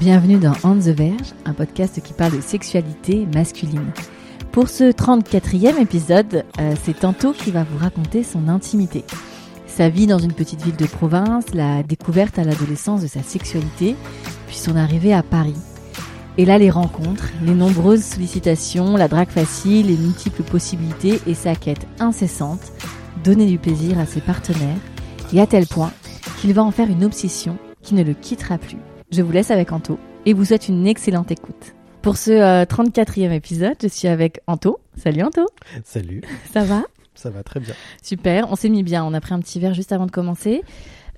Bienvenue dans On The Verge, un podcast qui parle de sexualité masculine. Pour ce 34e épisode, c'est Anto qui va vous raconter son intimité. Sa vie dans une petite ville de province, la découverte à l'adolescence de sa sexualité, puis son arrivée à Paris. Et là, les rencontres, les nombreuses sollicitations, la drague facile, les multiples possibilités et sa quête incessante, donner du plaisir à ses partenaires, et à tel point qu'il va en faire une obsession qui ne le quittera plus. Je vous laisse avec Anto et vous souhaite une excellente écoute. Pour ce 34e épisode, je suis avec Anto. Salut Anto. Salut. Ça va ? Ça va très bien. Super, on s'est mis bien, on a pris un petit verre juste avant de commencer.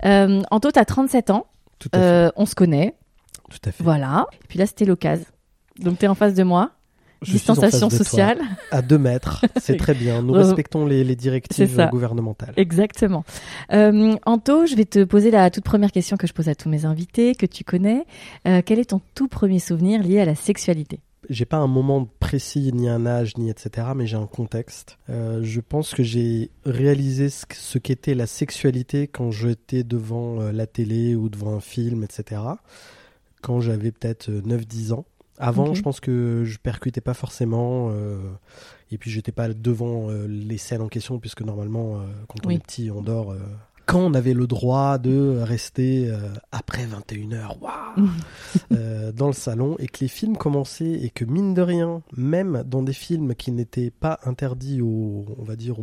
Anto, t'as 37 ans, tout à fait. On se connaît. Tout à fait. Voilà. Et puis là, c'était l'occasion. Donc, t'es en face de moi. Distanciation sociale. À 2 mètres. C'est très bien. Nous respectons les directives gouvernementales. Exactement. Anto, je vais te poser la toute première question que je pose à tous mes invités, que tu connais. Quel est ton tout premier souvenir lié à la sexualité ? J'ai pas un moment précis, ni un âge, ni etc., mais j'ai un contexte. Je pense que j'ai réalisé ce qu'était la sexualité quand j'étais devant la télé ou devant un film, etc., quand j'avais peut-être 9-10 ans. Avant, Je pense que je percutais pas forcément et puis j'étais pas devant les scènes en question puisque normalement, quand on est petit, on dort. Quand on avait le droit de rester après 21h dans le salon et que les films commençaient et que mine de rien, même dans des films qui n'étaient pas interdits aux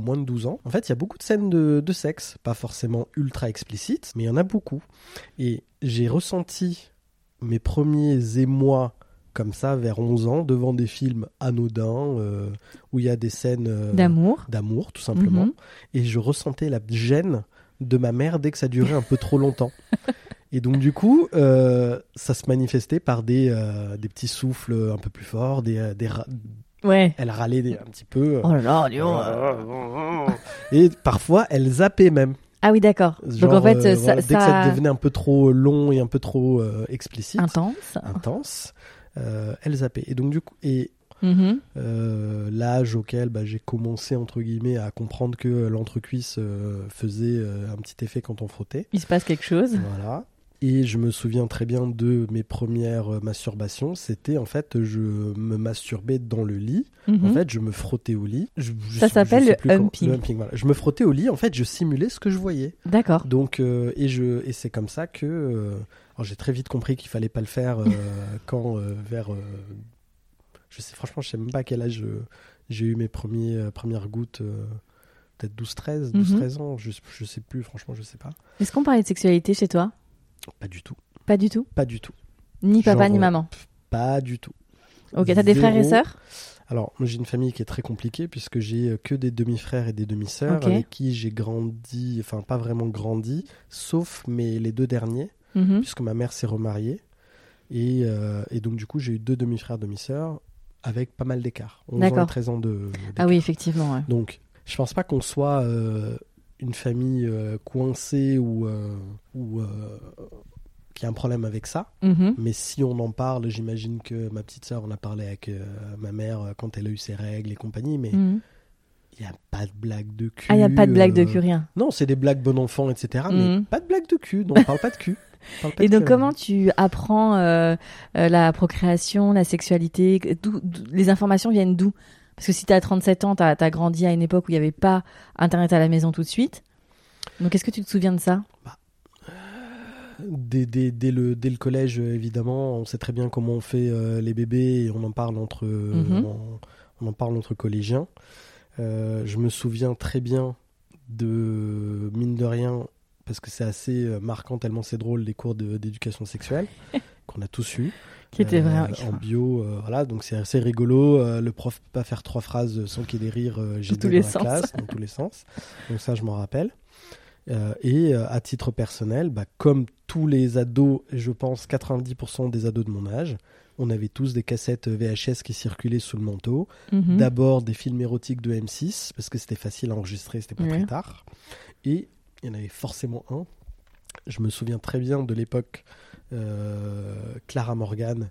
moins de 12 ans, en fait, il y a beaucoup de scènes de sexe, pas forcément ultra explicites, mais il y en a beaucoup. Et j'ai ressenti mes premiers émois comme ça vers 11 ans devant des films anodins où il y a des scènes d'amour tout simplement et je ressentais la gêne de ma mère dès que ça durait un peu trop longtemps et donc du coup ça se manifestait par des petits souffles un peu plus forts, elle râlait un petit peu oh là là, et parfois elle zappait même. Ah oui, d'accord. Genre, donc en fait, dès que ça devenait un peu trop long et un peu trop explicite, intense, elle zappait. Et donc du coup, l'âge auquel j'ai commencé entre guillemets à comprendre que l'entrecuisse faisait un petit effet quand on frottait. Il se passe quelque chose. Voilà. Et je me souviens très bien de mes premières masturbations. C'était en fait, je me masturbais dans le lit. En fait, je me frottais au lit. Ça s'appelle le humping. Le humping, voilà. Je me frottais au lit. En fait, je simulais ce que je voyais. D'accord. Donc, et c'est comme ça que... alors, j'ai très vite compris qu'il ne fallait pas le faire quand vers... franchement, je ne sais même pas à quel âge j'ai eu mes premières gouttes... peut-être 12-13 ans. Je ne sais plus, franchement, je ne sais pas. Est-ce qu'on parlait de sexualité chez toi ? Pas du tout. Pas du tout ? Pas du tout. Ni papa, ni maman ? Pas du tout. Ok, t'as des frères et sœurs ? Alors, moi, j'ai une famille qui est très compliquée puisque j'ai que des demi-frères et des demi-sœurs avec qui j'ai grandi, enfin pas vraiment grandi, sauf les 2 derniers, puisque ma mère s'est remariée. Et donc, du coup, j'ai eu 2 demi-frères, demi-sœurs avec pas mal d'écart. 11 ans et 13 ans d'écart. Ah oui, effectivement. Ouais. Donc, je pense pas qu'on soit... une famille coincée ou qui a un problème avec ça. Mais si on en parle, j'imagine que ma petite sœur en a parlé avec ma mère quand elle a eu ses règles et compagnie, mais il n'y a pas de blague de cul. Ah, il n'y a pas de blague de cul, rien. Non, c'est des blagues bon enfant, etc. Mais pas de blague de cul, donc on ne parle pas de cul. Et donc, comment tu apprends la procréation, la sexualité ? Les informations viennent d'où ? Parce que si tu as 37 ans, tu as grandi à une époque où il n'y avait pas Internet à la maison tout de suite. Donc, est-ce que tu te souviens de ça ? Dès le collège, évidemment, on sait très bien comment on fait les bébés et on en parle entre, on en parle entre collégiens. Je me souviens très bien de, mine de rien, parce que c'est assez marquant, tellement c'est drôle, les cours d'éducation sexuelle qu'on a tous eus. Qui était vrai, en bio, voilà, donc c'est assez rigolo. Le prof peut pas faire 3 phrases sans qu'il y ait des rires dans la classe, dans tous les sens. Donc ça, je m'en rappelle. À titre personnel, comme tous les ados, je pense 90% des ados de mon âge, on avait tous des cassettes VHS qui circulaient sous le manteau. Mmh. D'abord des films érotiques de M6, parce que c'était facile à enregistrer, c'était pas très tard. Et il y en avait forcément un. Je me souviens très bien de l'époque Clara Morgane,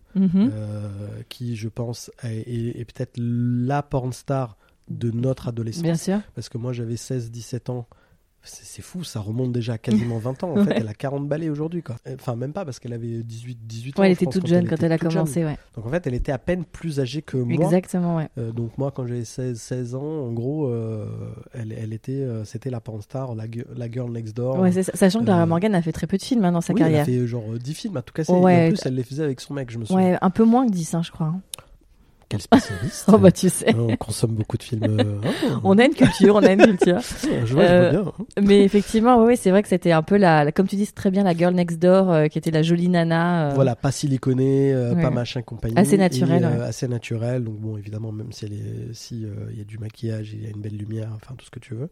qui, je pense, est peut-être la pornstar de notre adolescence. Bien sûr. Parce que moi, j'avais 16-17 ans. C'est fou, ça remonte déjà à quasiment 20 ans. En fait, elle a 40 balais aujourd'hui, quoi. Enfin, même pas, parce qu'elle avait 18 ans. Ouais, elle était toute jeune quand elle a commencé, ouais. Donc, en fait, elle était à peine plus âgée que moi. Exactement, ouais. Donc, moi, quand j'avais 16 ans, en gros, elle était... c'était la pornstar, la girl next door. Ouais, c'est ça. Sachant que Clara Morgane a fait très peu de films, hein, dans sa carrière. Elle a fait genre 10 films, en tout cas. Et en plus, elle les faisait avec son mec, je me souviens. Ouais, un peu moins que 10, hein, je crois. Hein. Quel spécialiste. Oh bah tu sais. On consomme beaucoup de films. On a une culture, Je vois, je vois bien. Mais effectivement, oui, c'est vrai que c'était un peu la comme tu dis très bien, la girl next door, qui était la jolie nana. Voilà, pas siliconée, pas machin compagnie. Assez naturelle. Assez naturelle. Donc bon, évidemment, même si il y a du maquillage, il y a une belle lumière, enfin tout ce que tu veux.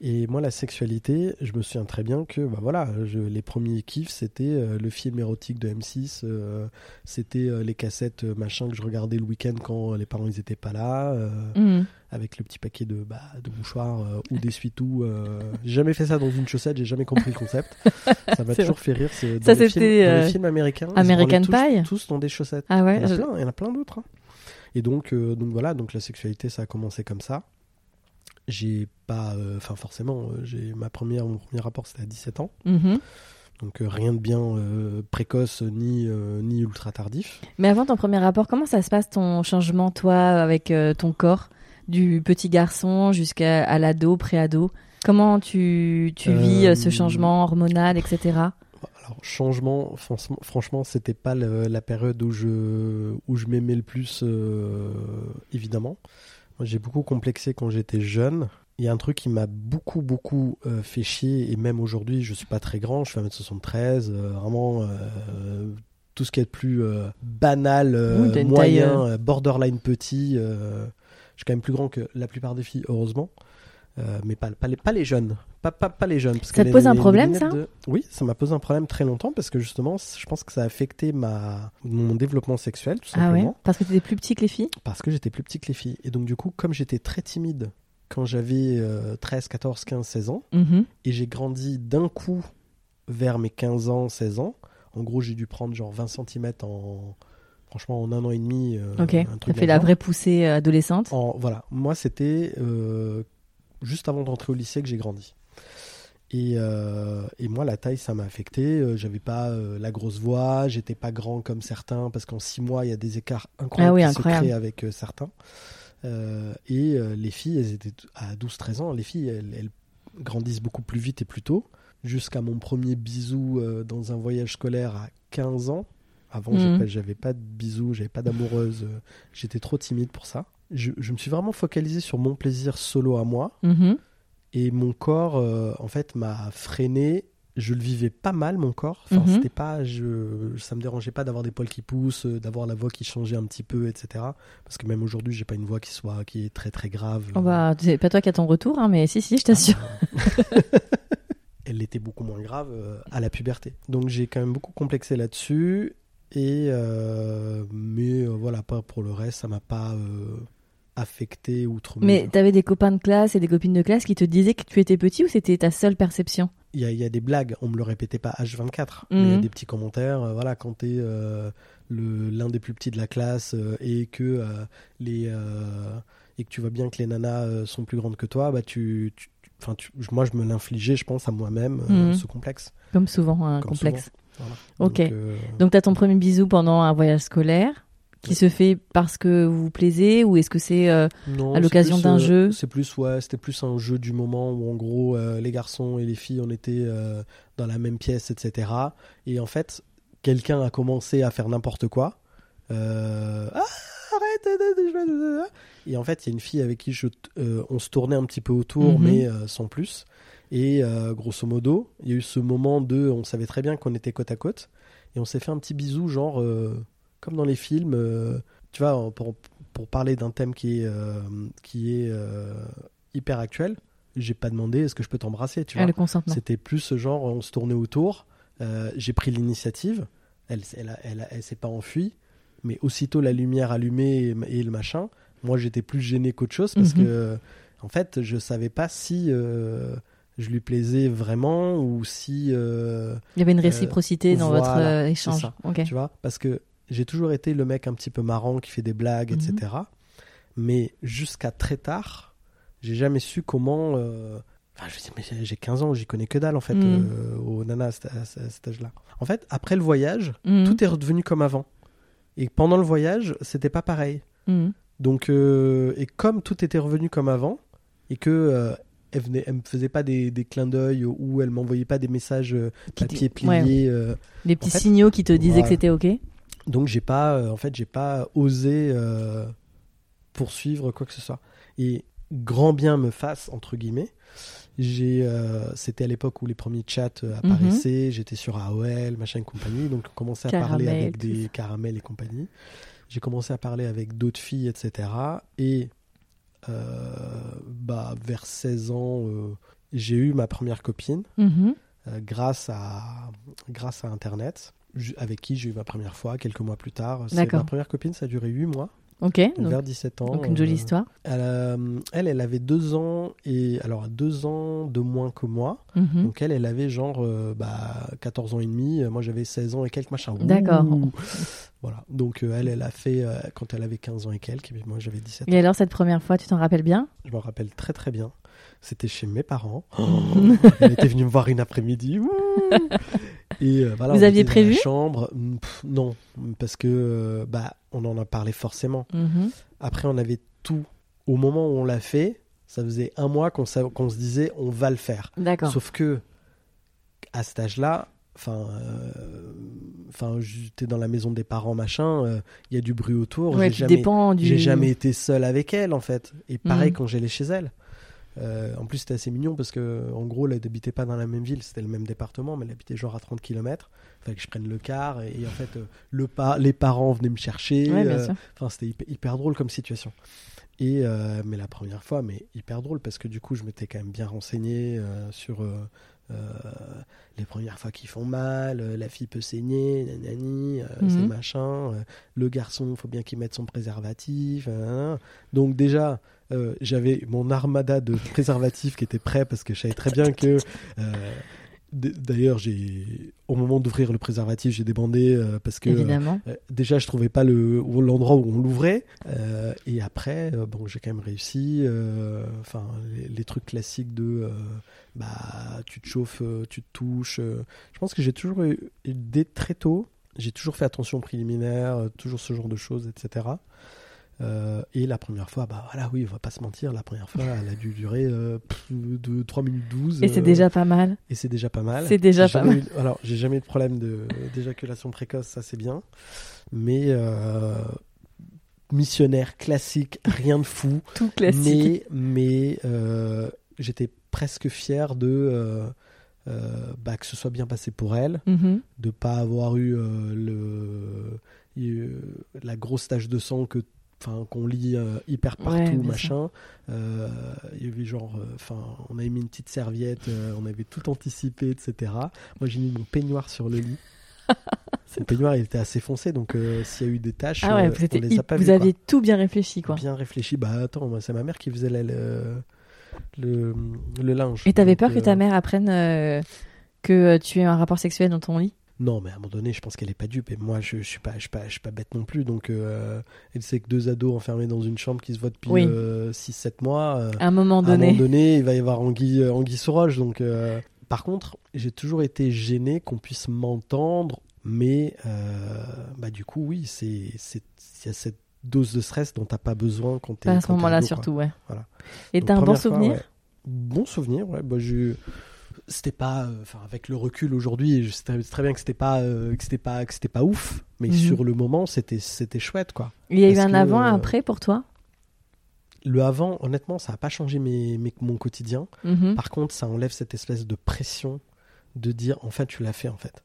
Et moi, la sexualité, je me souviens très bien que les premiers kiffs, c'était le film érotique de M6, c'était les cassettes machin que je regardais le week-end quand les parents ils étaient pas là, avec le petit paquet de mouchoirs ou d'essuie-tout. J'ai jamais fait ça dans une chaussette, j'ai jamais compris le concept. Ça m'a toujours fait rire. C'est dans les films américains. American Pie. Tous dans des chaussettes. Ah ouais, il y en a plein d'autres. Hein. Et donc voilà, donc la sexualité ça a commencé comme ça. J'ai pas, forcément, j'ai mon premier rapport c'était à 17 ans. Mm-hmm. Donc rien de bien précoce ni ultra tardif. Mais avant ton premier rapport, comment ça se passe ton changement, toi, avec ton corps, du petit garçon jusqu'à l'ado, pré-ado ? Comment tu vis ce changement hormonal, etc. Alors changement, franchement, c'était pas la période où je m'aimais le plus, évidemment. Moi, j'ai beaucoup complexé quand j'étais jeune. Il y a un truc qui m'a beaucoup, beaucoup fait chier, et même aujourd'hui, je ne suis pas très grand, je fais 1m73, vraiment tout ce qui est plus banal, moyen, borderline petit. Je suis quand même plus grand que la plupart des filles, heureusement, mais pas les jeunes. Pas les jeunes. Parce ça te pose un problème, ça ? Oui, ça m'a posé un problème très longtemps, parce que justement, je pense que ça a affecté mon développement sexuel, tout simplement. Ah ouais ? Parce que tu étais plus petit que les filles ? Parce que j'étais plus petit que les filles. Et donc, du coup, comme j'étais très timide, quand j'avais 13, 14, 15, 16 ans, et j'ai grandi d'un coup vers mes 15 ans, 16 ans. En gros, j'ai dû prendre genre 20 cm en un an et demi. Ça fait la vraie poussée adolescente. Voilà, moi c'était juste avant d'entrer au lycée que j'ai grandi. Et moi, la taille, ça m'a affecté. J'avais pas la grosse voix, j'étais pas grand comme certains, parce qu'en 6 mois, il y a des écarts incroyables se créent avec certains. Et les filles, elles étaient à 12-13 ans, les filles, elles grandissent beaucoup plus vite et plus tôt. Jusqu'à mon premier bisou dans un voyage scolaire à 15 ans. Avant, j'avais pas de bisous, j'avais pas d'amoureuse, j'étais trop timide pour ça. Je me suis vraiment focalisé sur mon plaisir solo à moi. Et mon corps, en fait, m'a freiné. Je le vivais pas mal, mon corps. Enfin, c'était pas, ça me dérangeait pas d'avoir des poils qui poussent, d'avoir la voix qui changeait un petit peu, etc. Parce que même aujourd'hui, j'ai pas une voix qui est très très grave. Oh bah, c'est pas toi qui as ton retour, hein, mais si, je t'assure. Elle était beaucoup moins grave à la puberté. Donc j'ai quand même beaucoup complexé là-dessus. Et voilà, pas pour le reste, ça m'a pas affecté outre mesure. Mais t'avais des copains de classe et des copines de classe qui te disaient que tu étais petit, ou c'était ta seule perception ? Il y a des blagues, on me le répétait pas H24, mais il y a des petits commentaires, voilà, quand t'es l'un des plus petits de la classe et que tu vois bien que les nanas sont plus grandes que toi, bah moi je me l'infligeais, je pense, à moi-même, ce complexe. Comme souvent, un complexe. Souvent, voilà. Ok, donc t'as ton premier bisou pendant un voyage scolaire qui se fait parce que vous vous plaisez, ou est-ce que c'est à l'occasion d'un jeu ? C'était plus un jeu du moment où, en gros, les garçons et les filles, on était dans la même pièce, etc. Et en fait, quelqu'un a commencé à faire n'importe quoi. Arrête. Et en fait, il y a une fille avec qui on se tournait un petit peu autour, mais sans plus. Et grosso modo, il y a eu ce moment on savait très bien qu'on était côte à côte, et on s'est fait un petit bisou, genre... comme dans les films, tu vois, pour parler d'un thème qui est hyper actuel, j'ai pas demandé est-ce que je peux t'embrasser, tu vois. Le consentement. C'était plus genre on se tournait autour, J'ai pris l'initiative. Elle s'est pas enfuie, mais aussitôt la lumière allumée et le machin, moi j'étais plus gêné qu'autre chose parce que en fait je savais pas si je lui plaisais vraiment ou si il y avait une réciprocité dans votre échange. C'est ça, okay. Tu vois, parce que j'ai toujours été le mec un petit peu marrant qui fait des blagues, etc. Mais jusqu'à très tard, j'ai jamais su comment. Enfin, je me dis, mais j'ai 15 ans, j'y connais que dalle en fait aux nanas à cet âge-là. En fait, après le voyage, tout est redevenu comme avant. Et pendant le voyage, c'était pas pareil. Donc, et comme tout était revenu comme avant, et que elle me faisait pas des clins d'œil ou elle m'envoyait pas des messages papier plié, des petits signaux qui te disaient que c'était ok. Donc j'ai pas osé poursuivre quoi que ce soit. Et grand bien me fasse entre guillemets. C'était à l'époque où les premiers chats apparaissaient, j'étais sur AOL, machin et compagnie, donc on commençait à parler avec des caramels et compagnie. J'ai commencé à parler avec d'autres filles, etc. Et vers 16 ans, j'ai eu ma première copine grâce à Internet, avec qui j'ai eu ma première fois quelques mois plus tard. Ma première copine, ça a duré 8 mois. Ok, donc, vers 17 ans. Donc une jolie histoire. Elle avait 2 ans, et alors 2 ans de moins que moi. Donc elle avait genre 14 ans et demi. Moi j'avais 16 ans et quelques machins. D'accord. Voilà, donc elle a fait quand elle avait 15 ans et quelques, et moi j'avais 17 ans. Et alors cette première fois, tu t'en rappelles bien ? Je m'en rappelle très très bien. C'était chez mes parents. Elle était venue me voir une après-midi. Et voilà, vous aviez prévu ? Chambre, non, parce que on en a parlé forcément. Après, on avait tout. Au moment où on l'a fait, ça faisait 1 mois qu'on se disait on va le faire. D'accord. Sauf que à cet âge-là, j'étais dans la maison des parents, machin. Il y a du bruit autour. Ouais, j'ai jamais été seul avec elle en fait. Et pareil quand j'allais chez elle. En plus c'était assez mignon parce que en gros elle n'habitait pas dans la même ville, c'était le même département, mais elle habitait genre à 30 km, fallait que je prenne le car et en fait les parents venaient me chercher, c'était hyper drôle comme situation. Et mais la première fois, mais hyper drôle parce que du coup je m'étais quand même bien renseigné sur les premières fois qui font mal, la fille peut saigner, nanani, c'est machin, le garçon faut bien qu'il mette son préservatif, donc déjà j'avais mon armada de préservatifs qui était prêt parce que je savais très bien que d'ailleurs au moment d'ouvrir le préservatif j'ai débandé parce que déjà je trouvais pas l'endroit où on l'ouvrait, et après j'ai quand même réussi, les trucs classiques de tu te chauffes, tu te touches, je pense que j'ai toujours eu, dès très tôt j'ai toujours fait attention aux préliminaires, toujours ce genre de choses, etc. Et la première fois, on va pas se mentir, la première fois elle a dû durer de 3 minutes 12, et c'est déjà pas mal. Alors j'ai jamais eu de problème d'éjaculation précoce, ça c'est bien, mais missionnaire classique, rien de fou, tout classique, mais j'étais presque fier de que ce soit bien passé pour elle, de pas avoir eu la grosse tache de sang qu'on lit hyper partout, machin. Il y avait on avait mis une petite serviette, on avait tout anticipé, etc. Moi, j'ai mis mon peignoir sur le lit. Mon peignoir, il était assez foncé, donc s'il y a eu des taches, on les a pas vues. Vous aviez tout bien réfléchi, quoi. Bien réfléchi. Moi, c'est ma mère qui faisait le linge. Et t'avais peur que ta mère apprenne que tu aies un rapport sexuel dans ton lit ? Non, mais à un moment donné, je pense qu'elle n'est pas dupe. Et moi, je suis pas bête non plus. Donc, elle sait que 2 ados enfermés dans une chambre qui se voient depuis 6-7 mois. À un moment donné. À un moment donné, il va y avoir anguille sous roche. Donc, par contre, j'ai toujours été gêné qu'on puisse m'entendre. Mais du coup, oui, il y a cette dose de stress dont tu n'as pas besoin quand tu es ado. À ce moment-là, surtout, ouais. Voilà. Et tu as un bon souvenir ? Bon souvenir, ouais. C'était pas, avec le recul aujourd'hui, je sais très bien que c'était pas ouf, mais sur le moment, c'était chouette, quoi. Il y a eu un avant, un après pour toi ? Le avant, honnêtement, ça n'a pas changé mon quotidien. Par contre, ça enlève cette espèce de pression de dire, enfin, tu l'as fait, en fait.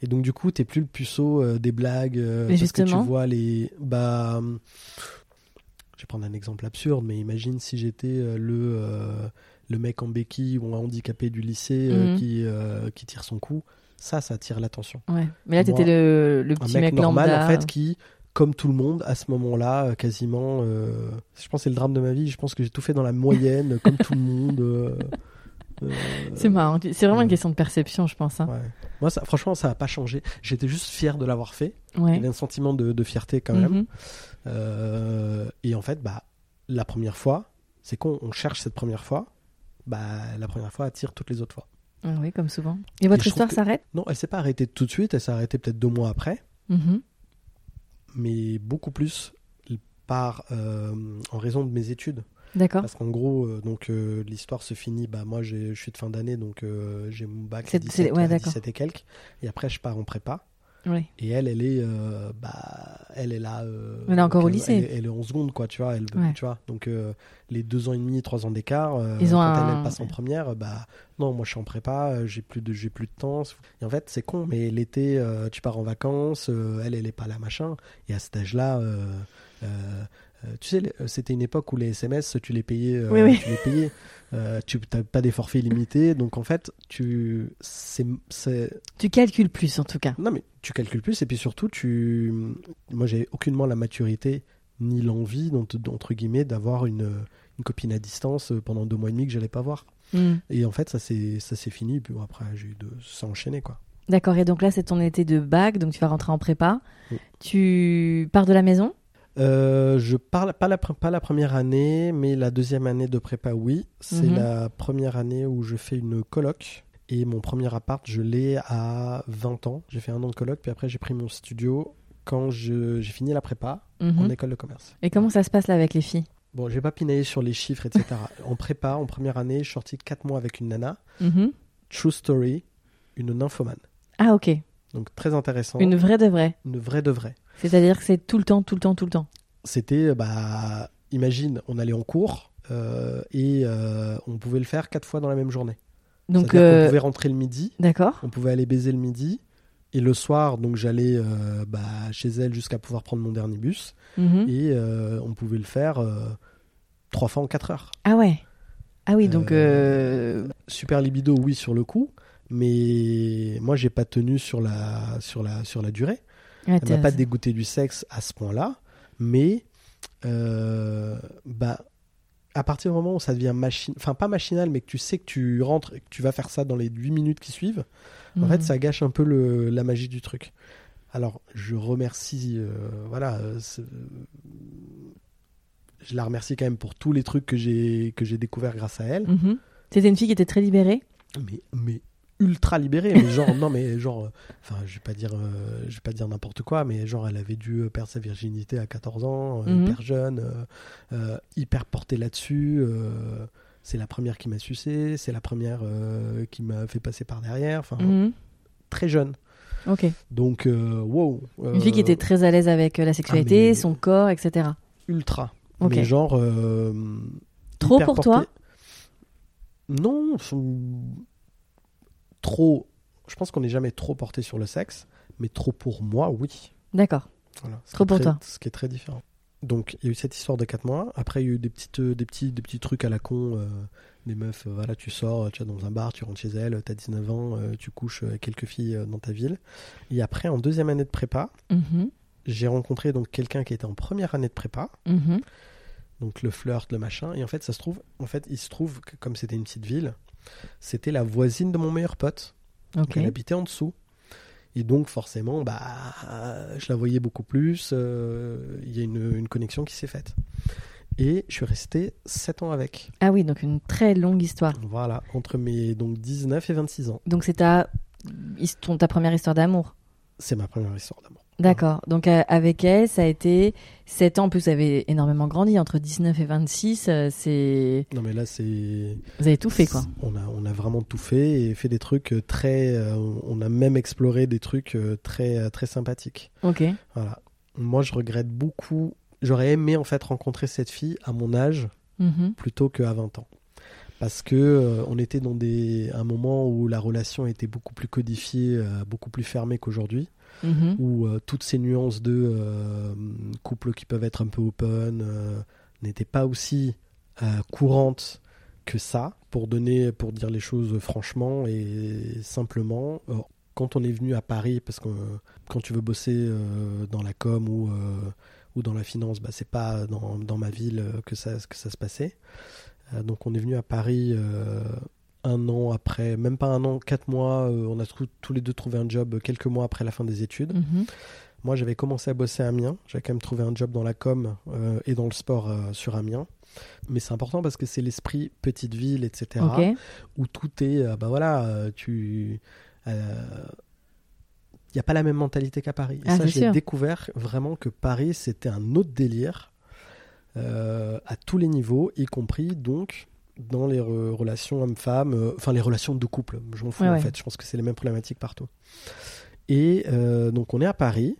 Et donc, du coup, t'es plus le puceau des blagues, parce que tu vois les... je vais prendre un exemple absurde, mais imagine si j'étais le mec en béquille ou un handicapé du lycée qui tire son coup. ça attire l'attention. Ouais. Mais là, t'étais le petit mec normal, lambda. En fait, qui, comme tout le monde, à ce moment-là, quasiment... je pense que c'est le drame de ma vie. Je pense que j'ai tout fait dans la moyenne, comme tout le monde. C'est marrant. C'est vraiment une question de perception, je pense. Hein. Ouais. Moi, ça, franchement, ça n'a pas changé. J'étais juste fier de l'avoir fait. Ouais. Il y a un sentiment de fierté quand même. Et en fait, la première fois, c'est qu'on cherche cette première fois. La première fois attire toutes les autres fois. Ah oui, comme souvent. Et votre histoire s'arrête ? Non, elle ne s'est pas arrêtée tout de suite. Elle s'est arrêtée peut-être 2 mois après. Mm-hmm. Mais beaucoup plus en raison de mes études. D'accord. Parce qu'en gros, l'histoire se finit. Moi, je suis de fin d'année, donc j'ai mon bac à 17 et quelques. Et après, je pars en prépa. Ouais. Et elle est, elle est là. Elle est encore au lycée. Elle est en seconde, quoi, tu vois. Tu vois. Donc les 2 ans et demi, 3 ans d'écart. Elle passe en première, non, moi je suis en prépa, j'ai plus de temps. Et en fait, c'est con. Mais l'été, tu pars en vacances. Elle est pas là, machin. Et à cet âge-là. Tu sais, c'était une époque où les SMS, tu les payais. Tu les payais. Tu n'avais pas des forfaits illimités. Donc, en fait, tu calcules plus, en tout cas. Non, mais tu calcules plus. Et puis surtout, moi, j'ai aucunement la maturité ni l'envie, entre guillemets, d'avoir une copine à distance pendant 2 mois et demi que je n'allais pas voir. Mm. Et en fait, ça s'est fini. Et puis après, ça a enchaîné, quoi. D'accord. Et donc là, c'est ton été de bac. Donc, tu vas rentrer en prépa. Mm. Tu pars de la maison ? Je parle pas la première année, mais la deuxième année de prépa, oui. C'est la première année où je fais une coloc. Et mon premier appart, je l'ai à 20 ans. J'ai fait 1 an de coloc, puis après, j'ai pris mon studio quand j'ai fini la prépa en école de commerce. Et comment ça se passe là avec les filles ? Bon, je vais pas pinailler sur les chiffres, etc. En prépa, en première année, je suis sorti 4 mois avec une nana. Mm-hmm. True story, une nymphomane. Ah, ok. Donc, très intéressant. Une vraie de vraie. Une vraie de vraie. C'est-à-dire que c'est tout le temps, tout le temps, tout le temps. C'était, imagine, on allait en cours et on pouvait le faire 4 fois dans la même journée. Donc, on pouvait rentrer le midi. D'accord. On pouvait aller baiser le midi. Et le soir, donc, j'allais chez elle jusqu'à pouvoir prendre mon dernier bus. Mm-hmm. Et on pouvait le faire 3 fois en 4 heures. Ah ouais. Ah oui, donc... Super libido, oui, sur le coup. Mais moi, j'ai pas tenu sur la durée. Elle m'a pas dégoûté du sexe à ce point-là, mais à partir du moment où ça devient pas machinal, mais que tu sais que tu rentres et que tu vas faire ça dans les 8 minutes qui suivent, en fait, ça gâche un peu la magie du truc. Alors, je remercie, je la remercie quand même pour tous les trucs que j'ai découverts grâce à elle. Mmh. C'était une fille qui était très libérée. Mais ultra libérée, mais genre non, mais genre, enfin, je vais pas dire n'importe quoi, mais genre elle avait dû perdre sa virginité à 14 ans, hyper jeune, hyper portée là-dessus. C'est la première qui m'a sucé, c'est la première qui m'a fait passer par derrière, enfin, très jeune. Ok. Donc wow. Une fille qui était très à l'aise avec la sexualité, son corps, etc. Ultra. Okay. Mais genre trop pour portée... toi. Non. Trop, je pense qu'on n'est jamais trop porté sur le sexe, mais trop pour moi, oui. D'accord. Voilà, trop pour toi. Ce qui est très différent. Donc, il y a eu cette histoire de 4 mois. Après, il y a eu des petits trucs à la con. Des meufs, voilà, tu sors, tu vas dans un bar, tu rentres chez elle, tu as 19 ans, tu couches quelques filles dans ta ville. Et après, en deuxième année de prépa, j'ai rencontré donc, quelqu'un qui était en première année de prépa. Donc, le flirt, le machin. Et en fait, il se trouve que comme c'était une petite ville... C'était la voisine de mon meilleur pote. Okay. Donc elle habitait en dessous. Et donc forcément, je la voyais beaucoup plus. Il y a une connexion qui s'est faite. Et je suis resté 7 ans avec. Ah oui, donc une très longue histoire. Voilà, entre mes 19 et 26 ans. Donc c'est ta première histoire d'amour. C'est ma première histoire d'amour. D'accord. Donc avec elle, ça a été 7 ans. En plus, vous avez énormément grandi. Entre 19 et 26, c'est... Non, mais là, c'est... Vous avez tout fait, quoi. On a vraiment tout fait et fait des trucs très... on a même exploré des trucs très, très sympathiques. OK. Voilà. Moi, je regrette beaucoup. J'aurais aimé, en fait, rencontrer cette fille à mon âge plutôt qu'à 20 ans. Parce qu'on était dans un moment où la relation était beaucoup plus codifiée, beaucoup plus fermée qu'aujourd'hui. Où toutes ces nuances de couples qui peuvent être un peu open n'étaient pas aussi courantes que ça, pour dire les choses franchement et simplement. quand on est venu à Paris, parce que quand tu veux bosser dans la com ou dans la finance, bah, c'est pas dans ma ville que ça se passait. Donc on est venu à Paris un an après, même pas un an, 4 mois. On a tous les deux trouvé un job quelques mois après la fin des études. Mmh. Moi, j'avais commencé à bosser à Amiens. J'avais quand même trouvé un job dans la com et dans le sport sur Amiens. Mais c'est important parce que c'est l'esprit petite ville, etc. Okay. Où tout est... bah voilà, tu... Il n'y a pas la même mentalité qu'à Paris. Et ça, j'ai découvert vraiment que Paris, c'était un autre délire à tous les niveaux, y compris donc dans les relations hommes-femmes, enfin les relations de couple. Je m'en fous en fait. Je pense que c'est les mêmes problématiques partout. Et donc, on est à Paris.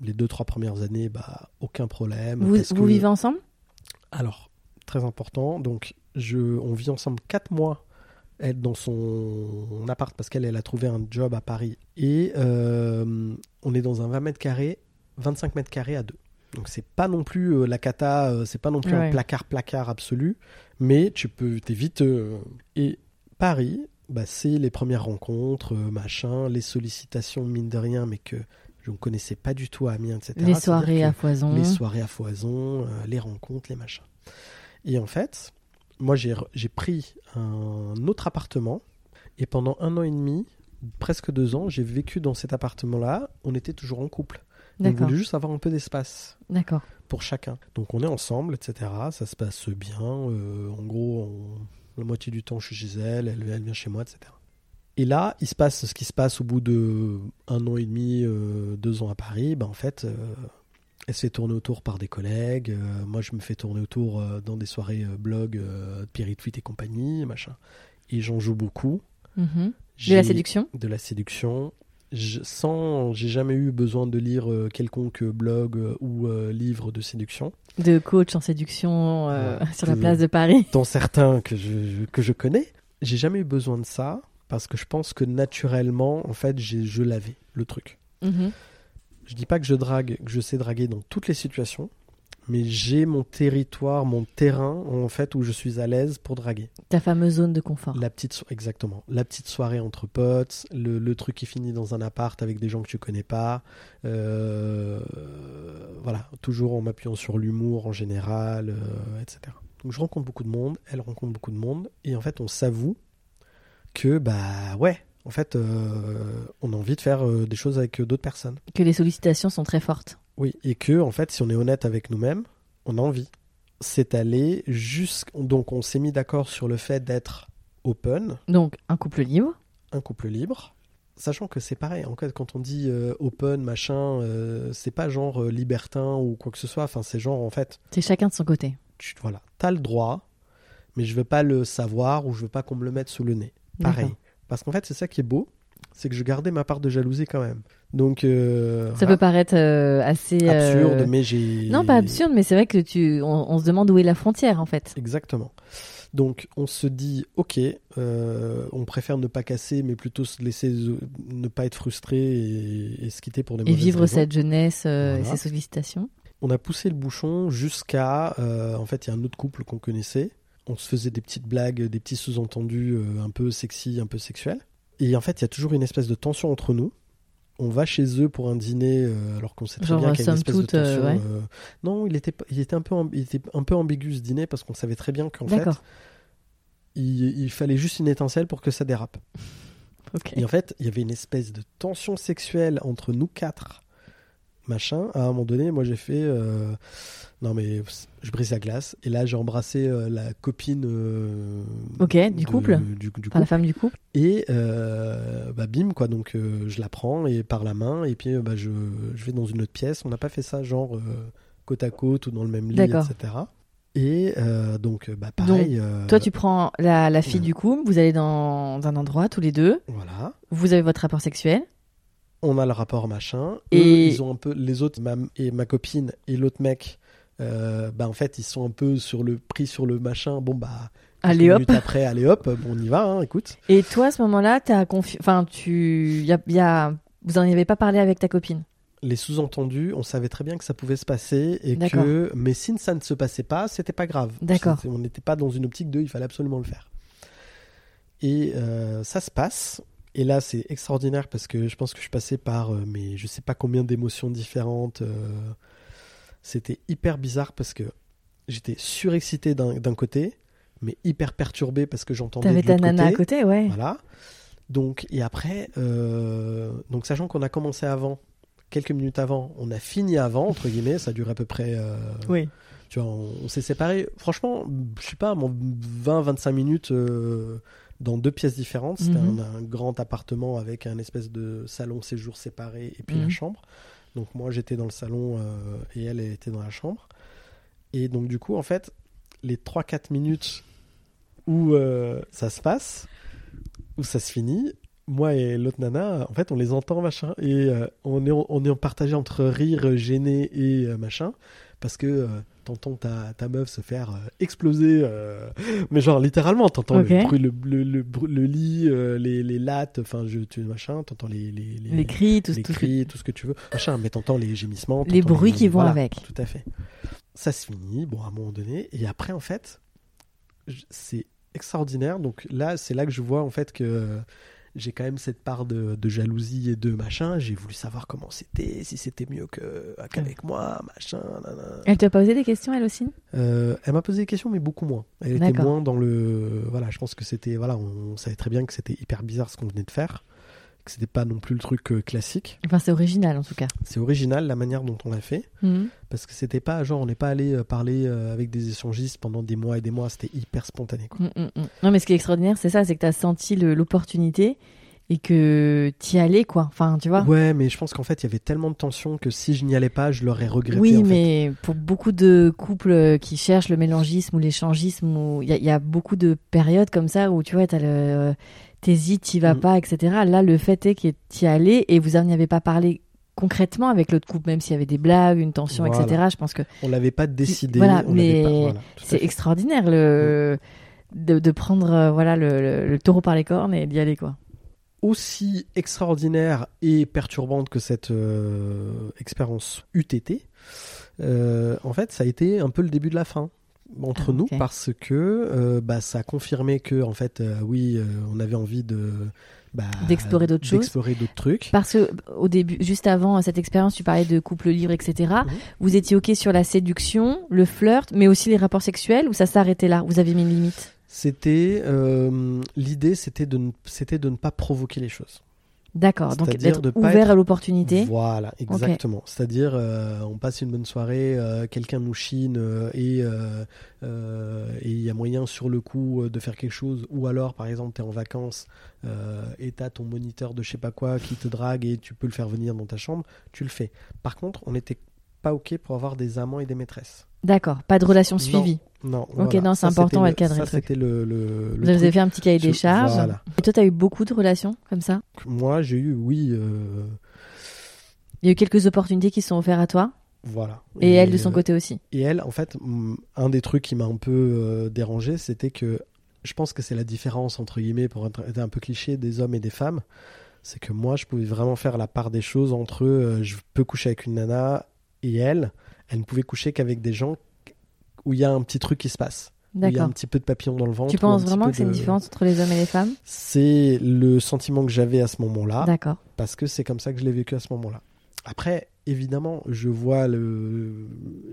Les 2-3 premières années, bah, aucun problème. Vous vivez ensemble ? Alors, très important. Donc, on vit ensemble 4 mois, elle dans son appart, parce qu'elle a trouvé un job à Paris. Et on est dans un 20 mètres carrés, 25 mètres carrés à 2. Donc, c'est pas non plus la cata, c'est pas non plus un placard absolu. Mais t'es vite... Et Paris... Bah, c'est les premières rencontres, machin, les sollicitations, mine de rien, mais que je ne connaissais pas du tout à Amiens, etc. Les soirées à foison. Les soirées à foison, les rencontres, les machins. Et en fait, moi, j'ai pris un autre appartement et pendant 1 an et demi, presque 2 ans, j'ai vécu dans cet appartement-là. On était toujours en couple. On voulait juste avoir un peu d'espace. D'accord. Pour chacun. Donc, on est ensemble, etc. Ça se passe bien. En gros, la moitié du temps, je suis chez elle, elle vient chez moi, etc. Et là, il se passe ce qui se passe au bout de 1 an et demi, 2 ans à Paris. Ben, en fait, elle se fait tourner autour par des collègues. Moi, je me fais tourner autour dans des soirées blog, Piritweet et compagnie, machin. Et j'en joue beaucoup. Mm-hmm. De la séduction. J'ai jamais eu besoin de lire quelconque blog ou livre de séduction. De coach en séduction sur la place de Paris. Dans certains que je connais. J'ai jamais eu besoin de ça parce que je pense que naturellement, en fait, je l'avais, le truc. Mm-hmm. Je dis pas que je drague, que je sais draguer dans toutes les situations, mais j'ai mon territoire, mon terrain, en fait, où je suis à l'aise pour draguer. Ta fameuse zone de confort. Exactement. La petite soirée entre potes, le truc qui finit dans un appart avec des gens que tu connais pas. Voilà, toujours en m'appuyant sur l'humour en général, etc. Donc, je rencontre beaucoup de monde, elle rencontre beaucoup de monde, et en fait, on s'avoue que, bah ouais, en fait, on a envie de faire des choses avec d'autres personnes. Que les sollicitations sont très fortes. Oui, et que, en fait, si on est honnête avec nous-mêmes, on a envie. C'est allé Donc, on s'est mis d'accord sur le fait d'être open. Donc, un couple libre. Sachant que c'est pareil. En fait, quand on dit open, machin, c'est pas genre libertin ou quoi que ce soit. Enfin, c'est genre, en fait... C'est chacun de son côté. Voilà. T'as le droit, mais je veux pas le savoir ou je veux pas qu'on me le mette sous le nez. Pareil. D'accord. Parce qu'en fait, c'est ça qui est beau. C'est que je gardais ma part de jalousie quand même. Donc, ça peut paraître assez... absurde, mais j'ai... Non, pas absurde, mais c'est vrai que on se demande où est la frontière, en fait. Exactement. Donc, on se dit, OK, on préfère ne pas casser, mais plutôt se laisser ne pas être frustré et se quitter pour des mauvaises raisons. Et vivre cette jeunesse et ces sollicitations. On a poussé le bouchon jusqu'à... en fait, il y a un autre couple qu'on connaissait. On se faisait des petites blagues, des petits sous-entendus un peu sexy, un peu sexuels. Et en fait, il y a toujours une espèce de tension entre nous. On va chez eux pour un dîner, alors qu'on sait très bien qu'il y a une espèce de tension. Non, il était un peu ambigu ce dîner parce qu'on savait très bien qu'en fait, il fallait juste une étincelle pour que ça dérape. Okay. Et en fait, il y avait une espèce de tension sexuelle entre nous 4, machin. À un moment donné, moi j'ai fait... non mais je brise la glace et là j'ai embrassé la copine du couple, la femme du couple et bah bim quoi, donc je la prends et par la main et puis bah je vais dans une autre pièce. On n'a pas fait ça genre côte à côte ou dans le même lit, etc. Et donc bah pareil. Donc, toi tu prends la fille du couple, vous allez dans un endroit tous les deux. Voilà. Vous avez votre rapport sexuel. On a le rapport machin. Et eux, ils ont un peu les autres et ma copine et l'autre mec. Bah en fait ils sont un peu sur le machin, bon bah allez hop, après allez hop, bon on y va hein, écoute. Et toi à ce moment-là vous en avez pas parlé avec ta copine? Les sous-entendus, on savait très bien que ça pouvait se passer et que mais si ça ne se passait pas, c'était pas grave. D'accord. On n'était pas dans une optique de il fallait absolument le faire. Et ça se passe Et là, c'est extraordinaire parce que je pense que je passais par mais je sais pas combien d'émotions différentes. C'était hyper bizarre parce que j'étais surexcité d'un côté, mais hyper perturbé parce que j'entendais de l'autre côté. T'avais ta nana à côté, ouais. Voilà. Donc, et après, donc sachant qu'on a commencé avant, quelques minutes avant, on a fini avant, entre guillemets, ça dure à peu près... oui. Tu vois, on s'est séparés, franchement, je sais pas, 20-25 minutes dans deux pièces différentes. C'était un grand appartement avec un espèce de salon séjour séparé et puis la chambre. Donc moi, j'étais dans le salon et elle était dans la chambre. Et donc du coup, en fait, les 3-4 minutes où ça se passe, où ça se finit, moi et l'autre nana, en fait, on les entend, machin, et on est partagé entre rire, gêné et machin, parce que t'entends ta meuf se faire exploser, mais genre littéralement, t'entends okay. le lit, les lattes, enfin, machin, t'entends les cris, tout ce que tu veux, machin, mais t'entends les gémissements, les bruits qui vont avec. Tout à fait. Ça se finit, bon, à un moment donné, et après, en fait, c'est extraordinaire. Donc là, c'est là que je vois en fait que j'ai quand même cette part de jalousie et de machin. J'ai voulu savoir comment c'était, si c'était mieux qu'avec moi, machin. Nanana. Elle t'a posé des questions, elle aussi ? Elle m'a posé des questions, mais beaucoup moins. Elle était moins dans le... Voilà, je pense que c'était... Voilà, on savait très bien que c'était hyper bizarre ce qu'on venait de faire, que c'était pas non plus le truc classique. Enfin, c'est original, en tout cas. C'est original, la manière dont on l'a fait. Parce que c'était pas... Genre, on n'est pas allé parler avec des échangistes pendant des mois et des mois. C'était hyper spontané, quoi. Non, mais ce qui est extraordinaire, c'est ça. C'est que t'as senti l'opportunité et que t'y allais, quoi. Enfin, tu vois. Ouais, mais je pense qu'en fait, il y avait tellement de tensions que si je n'y allais pas, je l'aurais regretté, oui, en fait. Mais pour beaucoup de couples qui cherchent le mélangisme ou l'échangisme, il y a beaucoup de périodes comme ça où, tu vois, t'as le... T'hésites, t'y vas pas, etc. Là, le fait est que t'y allais et vous n'y avez pas parlé concrètement avec l'autre couple, même s'il y avait des blagues, une tension, voilà, etc. Je pense que on l'avait pas décidé. Voilà, on mais pas, voilà, c'est extraordinaire de prendre voilà le taureau par les cornes et d'y aller, quoi. Aussi extraordinaire et perturbante que cette expérience eût été, en fait, ça a été un peu le début de la fin entre nous, parce que ça a confirmé que en fait on avait envie de d'explorer d'autres trucs, parce que au début, juste avant cette expérience, tu parlais de couple libre, etc. Vous étiez ok sur la séduction, le flirt, mais aussi les rapports sexuels, ou ça s'arrêtait là? Vous avez mis une limite? C'était l'idée, c'était de ne pas provoquer les choses. D'accord, donc d'être ouvert à l'opportunité. Voilà, exactement. Okay. C'est-à-dire, on passe une bonne soirée, quelqu'un nous chine et il y a moyen sur le coup de faire quelque chose. Ou alors, par exemple, t'es en vacances et t'as ton moniteur de je sais pas quoi qui te drague et tu peux le faire venir dans ta chambre, tu le fais. Par contre, on n'était pas OK pour avoir des amants et des maîtresses. D'accord, pas de relation suivie. Non. Ok, voilà. Non, c'est important à cadrer le truc. C'était le vous avez fait un petit cahier des charges. Voilà. Et toi, t'as eu beaucoup de relations comme ça? Moi, j'ai eu, oui. Il y a eu quelques opportunités qui se sont offertes à toi. Voilà. Et elle, de son côté aussi. Et elle, en fait, un des trucs qui m'a un peu dérangé, c'était que je pense que c'est la différence, entre guillemets, pour être un peu cliché, des hommes et des femmes. C'est que moi, je pouvais vraiment faire la part des choses entre je peux coucher avec une nana, et elle ne pouvait coucher qu'avec des gens où il y a un petit truc qui se passe. D'accord. Où il y a un petit peu de papillon dans le ventre. Tu penses vraiment que c'est une différence entre les hommes et les femmes? C'est le sentiment que j'avais à ce moment-là. D'accord. Parce que c'est comme ça que je l'ai vécu à ce moment-là. Après, évidemment, je vois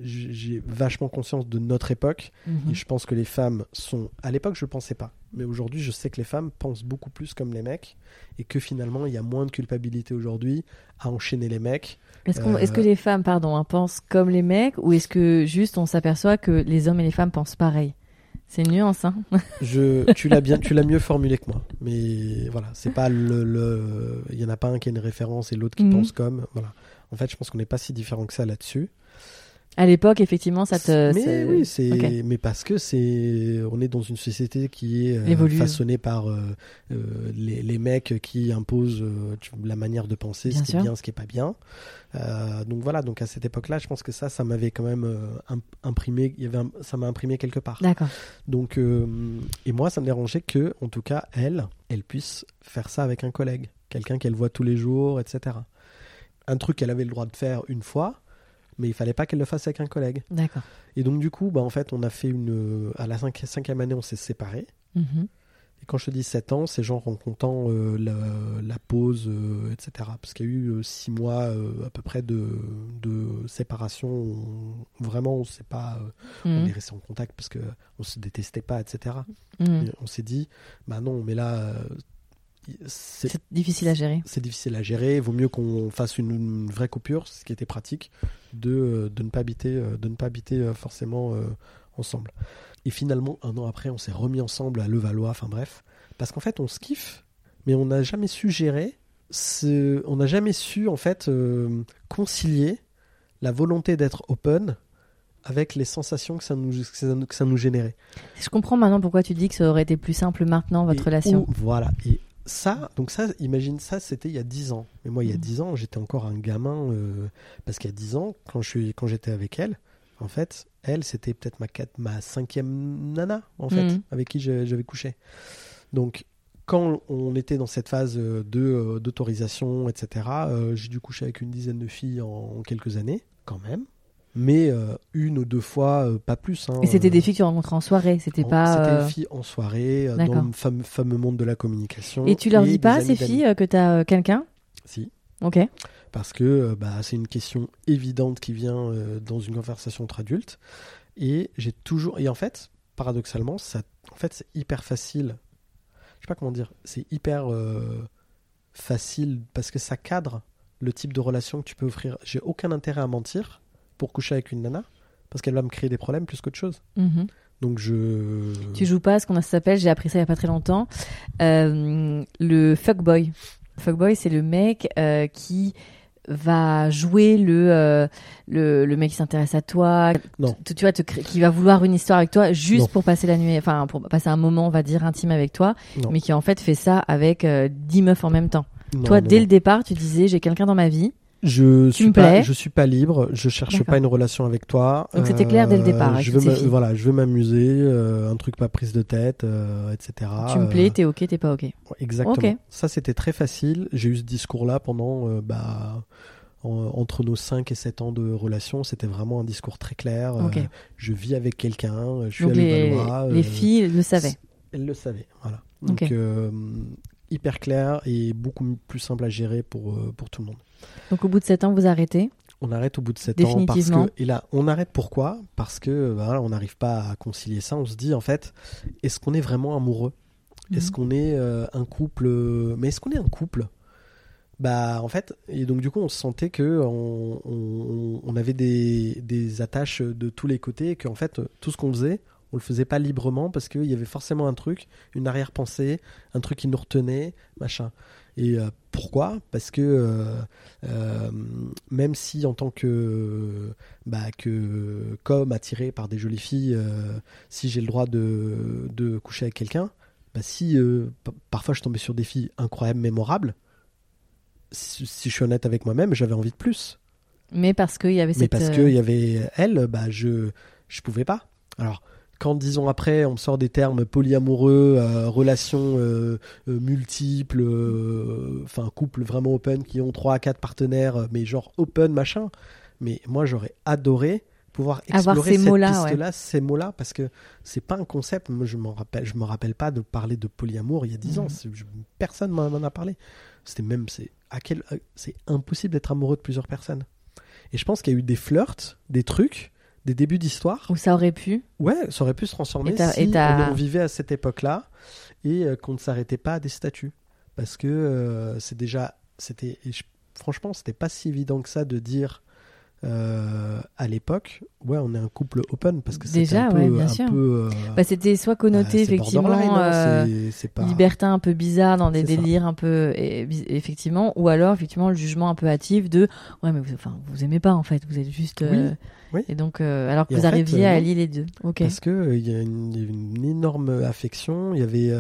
j'ai vachement conscience de notre époque. Et je pense que les femmes sont... À l'époque, je ne le pensais pas. Mais aujourd'hui, je sais que les femmes pensent beaucoup plus comme les mecs et que finalement, il y a moins de culpabilité aujourd'hui à enchaîner les mecs. Est-ce que les femmes, pensent comme les mecs, ou est-ce que juste on s'aperçoit que les hommes et les femmes pensent pareil? C'est une nuance, hein. Tu l'as mieux formulé que moi. Mais voilà, c'est pas il y en a pas un qui a une référence et l'autre qui pense comme. Voilà. En fait, je pense qu'on n'est pas si différents que ça là-dessus. À l'époque, effectivement, oui, c'est... Okay. Mais parce que on est dans une société qui est façonnée par les mecs qui imposent la manière de penser, bien ce qui sûr. Est bien, ce qui est pas bien. Donc voilà, donc à cette époque-là, je pense que ça m'avait quand même imprimé. Ça m'a imprimé quelque part. D'accord. Donc et moi, ça me dérangeait que, en tout cas, elle puisse faire ça avec un collègue, quelqu'un qu'elle voit tous les jours, etc. Un truc qu'elle avait le droit de faire une fois. Mais il fallait pas qu'elle le fasse avec un collègue. D'accord. Et donc, du coup, en fait, on a fait à la cinquième année, on s'est séparés. Et quand je te dis 7 ans, c'est genre en comptant la pause, etc. Parce qu'il y a eu 6 mois à peu près de séparation. Vraiment, on ne sait pas. On est resté en contact parce qu'on ne se détestait pas, etc. Et on s'est dit, bah non, mais là... C'est difficile à gérer. C'est difficile à gérer. Il vaut mieux qu'on fasse une vraie coupure, ce qui était pratique, de ne pas habiter forcément ensemble. Et finalement, 1 an après, on s'est remis ensemble à Levallois. Enfin bref, parce qu'en fait, on se kiffe, mais on n'a jamais su gérer. On n'a jamais su en fait concilier la volonté d'être open avec les sensations que ça nous générait. Je comprends maintenant pourquoi tu dis que ça aurait été plus simple maintenant votre relation. Voilà. Et ça, donc ça, imagine ça, c'était il y a 10 ans. Mais moi, il y a 10 ans, j'étais encore un gamin. Parce qu'il y a 10 ans, quand j'étais avec elle, en fait, elle, c'était peut-être ma 5e nana, en fait, avec qui j'avais couché. Donc, quand on était dans cette phase d'autorisation, etc., j'ai dû coucher avec une dizaine de filles en quelques années, quand même. Mais une ou deux fois, pas plus. Hein. Et c'était des filles que tu rencontrais en soirée, c'était des filles en soirée, dans le fameux monde de la communication. Et tu leur dis pas, ces filles, que tu as quelqu'un ? Si. Ok. Parce que c'est une question évidente qui vient dans une conversation entre adultes. Et j'ai toujours... Et en fait, paradoxalement, c'est hyper facile. Je sais pas comment dire. C'est hyper facile parce que ça cadre le type de relation que tu peux offrir. J'ai aucun intérêt à mentir pour coucher avec une nana, parce qu'elle va me créer des problèmes plus qu'autre chose. Donc Tu joues pas à ce qu'on s'appelle, j'ai appris ça il y a pas très longtemps, le fuckboy. Fuckboy, c'est le mec qui va jouer le mec qui s'intéresse à toi, qui va vouloir une histoire avec toi juste pour passer la nuit, enfin pour passer un moment, on va dire, intime avec toi, mais qui en fait fait ça avec 10 meufs en même temps. Toi, dès le départ, tu disais, j'ai quelqu'un dans ma vie. Je suis pas libre, je cherche pas une relation avec toi. Donc c'était clair dès le départ. Je veux m'amuser, un truc pas prise de tête, etc. Tu me plais, t'es ok, t'es pas ok. Exactement. Okay. Ça c'était très facile. J'ai eu ce discours-là pendant entre nos 5 et 7 ans de relation, c'était vraiment un discours très clair. Okay. Je vis avec quelqu'un, je suis à Levallois. Les filles le savaient. Elles le savaient, voilà. Donc hyper clair et beaucoup plus simple à gérer pour tout le monde. Donc au bout de 7 ans, vous arrêtez ? On arrête au bout de 7 ans parce que on arrête pourquoi ? Parce que on n'arrive pas à concilier ça, on se dit en fait, est-ce qu'on est vraiment amoureux ? Est-ce qu'on est un couple ? Mais est-ce qu'on est un couple ? Bah en fait, et donc du coup, on se sentait que on avait des attaches de tous les côtés et que en fait, tout ce qu'on faisait, on le faisait pas librement parce qu'il y avait forcément un truc, une arrière-pensée, un truc qui nous retenait, machin. Et pourquoi ? Parce que même si en tant que comme attiré par des jolies filles, si j'ai le droit de coucher avec quelqu'un, parfois je tombais sur des filles incroyables, mémorables, si je suis honnête avec moi-même, j'avais envie de plus. Mais parce qu'il y avait elle, je pouvais pas. Alors, quand 10 ans après, on me sort des termes polyamoureux, relations multiples, enfin couples vraiment open qui ont 3 à 4 partenaires, mais genre open machin. Mais moi, j'aurais adoré pouvoir explorer cette piste-là, ces mots-là, parce que c'est pas un concept. Moi, je me rappelle pas de parler de polyamour il y a 10 ans. Personne m'en a parlé. C'est impossible d'être amoureux de plusieurs personnes. Et je pense qu'il y a eu des flirts, des trucs. Des débuts d'histoire. Où ça aurait pu. Ouais, ça aurait pu se transformer si on vivait à cette époque-là et qu'on ne s'arrêtait pas à des statuts. Parce que franchement, c'était pas si évident que ça de dire à l'époque, on est un couple open parce que c'était un peu. C'était soit connoté effectivement libertin un peu bizarre dans des délires un peu effectivement, ou alors effectivement le jugement un peu hâtif de mais vous aimez pas en fait, vous êtes juste. Oui. Et donc alors que et vous arriviez à allier les deux. Okay. Parce que il y a une énorme affection, il y avait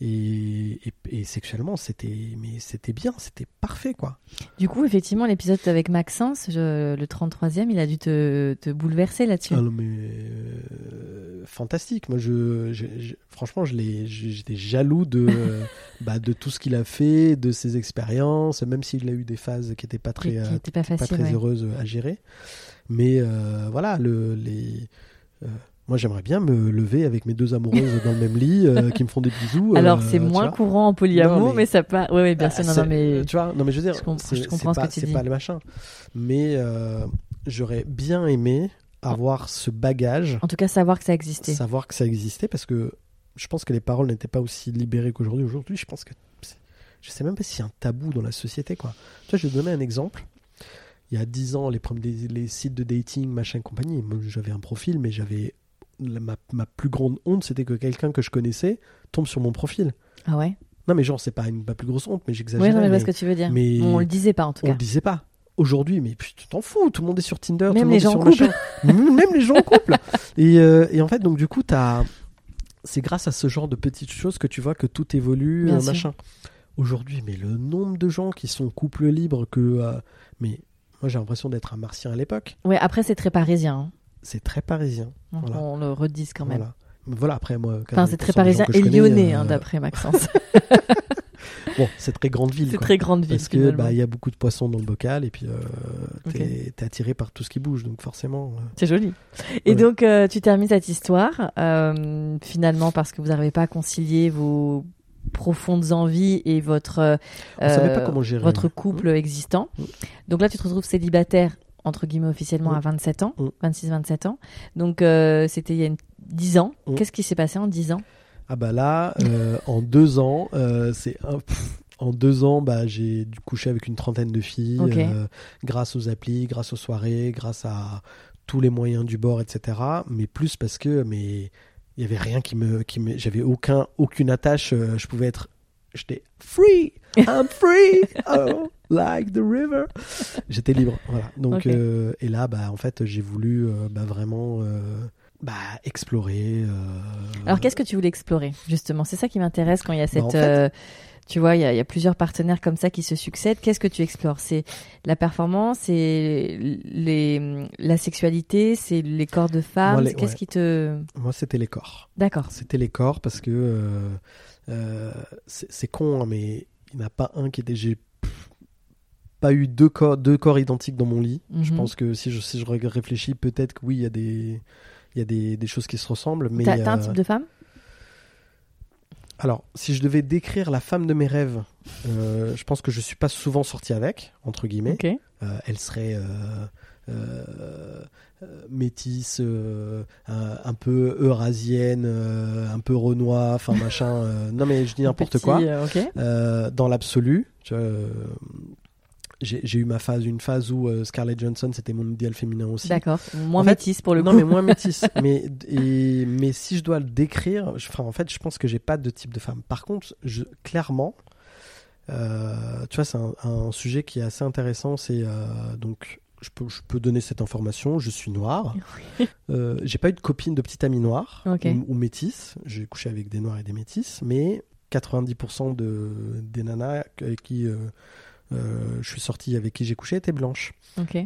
et sexuellement c'était bien, c'était parfait quoi. Du coup effectivement l'épisode avec Maxence, le 33e, il a dû te bouleverser là-dessus. Ah non mais fantastique, moi franchement j'étais jaloux de de tout ce qu'il a fait, de ses expériences, même s'il a eu des phases qui n'étaient pas très heureuses à gérer, mais voilà Moi, j'aimerais bien me lever avec mes deux amoureuses dans le même lit qui me font des bisous. Alors, c'est moins courant en polyamour, non, mais ça part. Oui, oui, bien sûr. Non, non, mais tu vois, non, mais je veux dire, je comprends ce que tu dis. C'est pas le machin, mais j'aurais bien aimé avoir ce bagage. En tout cas, savoir que ça existait. Savoir que ça existait, parce que je pense que les paroles n'étaient pas aussi libérées qu'aujourd'hui. Aujourd'hui, je pense que je sais même pas s'il y a un tabou dans la société, quoi. Tu vois, je vais te donner un exemple. Il y a 10 ans, les sites de dating, machin, compagnie. Moi, j'avais un profil, mais j'avais Ma plus grande honte, c'était que quelqu'un que je connaissais tombe sur mon profil. Ah ouais? Non, mais genre, c'est pas ma plus grosse honte, mais j'exagère. Oui, non, mais je vois ce que tu veux dire. Mais on le disait pas, en tout cas. On le disait pas. Aujourd'hui, mais tu t'en fous, tout le monde est sur Tinder, même tout le monde est sur machin. Même les gens en couple. Et en fait, donc du coup, c'est grâce à ce genre de petites choses que tu vois que tout évolue, machin. Aujourd'hui, mais le nombre de gens qui sont couple libre que. Mais moi, j'ai l'impression d'être un martien à l'époque. Ouais, après, c'est très parisien. Hein. C'est très parisien. Voilà. On le redise quand même. Voilà, après moi. Enfin, c'est très parisien et lyonnais, d'après Maxence. Bon, c'est très grande ville. C'est très grande ville. Parce qu'il y a beaucoup de poissons dans le bocal et puis t'es attiré par tout ce qui bouge. Donc forcément. C'est joli. Et donc, tu termines cette histoire, finalement, parce que vous n'arrivez pas à concilier vos profondes envies et votre couple existant. Donc là, tu te retrouves célibataire. Entre guillemets officiellement à 27 ans, 26-27 ans. Donc, c'était il y a 10 ans. Qu'est-ce qui s'est passé en 10 ans? Ah bah là, en 2 ans, en 2 ans, bah, j'ai dû coucher avec une trentaine de filles, grâce aux applis, grâce aux soirées, grâce à tous les moyens du bord, etc. Mais plus parce que il n'y avait rien qui me j'avais aucune attache. Je pouvais être... J'étais free, I'm free, oh, like the river. J'étais libre, voilà. Donc, et là, bah, en fait, j'ai voulu vraiment explorer. Alors, qu'est-ce que tu voulais explorer, justement? C'est ça qui m'intéresse quand il y a cette... en fait... tu vois, il y a plusieurs partenaires comme ça qui se succèdent. Qu'est-ce que tu explores? C'est la performance, c'est la sexualité, c'est les corps de femmes. Qu'est-ce qui te... Moi, c'était les corps. D'accord. C'était les corps parce que... c'est con, hein, mais il n'y en a pas un qui était... J'ai pas eu deux corps identiques dans mon lit. Mm-hmm. Je pense que si je réfléchis, peut-être que oui, il y a des choses qui se ressemblent. Mais t'as un type de femme? Alors, si je devais décrire la femme de mes rêves, je pense que je ne suis pas souvent sorti avec, entre guillemets. Okay. Elle serait... métisse, un peu eurasienne, un peu renois, enfin machin. Non mais je dis n'importe quoi. Dans l'absolu, j'ai eu une phase où Scarlett Johnson c'était mon idéal féminin aussi. D'accord. Moins métisse pour le coup. Non mais moins métisse. mais si je dois le décrire, en fait je pense que j'ai pas de type de femme. Par contre, clairement, tu vois c'est un sujet qui est assez intéressant. C'est donc je peux donner cette information, je suis noir. J'ai pas eu de copine, de petite amie noire ou métisse. J'ai couché avec des noirs et des métisses, mais 90% des nanas avec qui je suis sorti, avec qui j'ai couché, étaient blanches.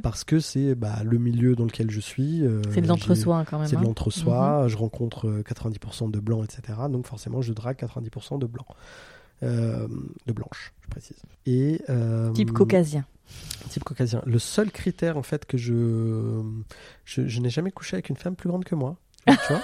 Parce que c'est le milieu dans lequel je suis. C'est de l'entre-soi quand même. C'est de l'entre-soi. Je rencontre 90% de blancs, etc. Donc forcément, je drague 90% de blancs. De blanche, je précise. Et, type caucasien. Le seul critère, en fait, que je n'ai jamais couché avec une femme plus grande que moi. Tu vois?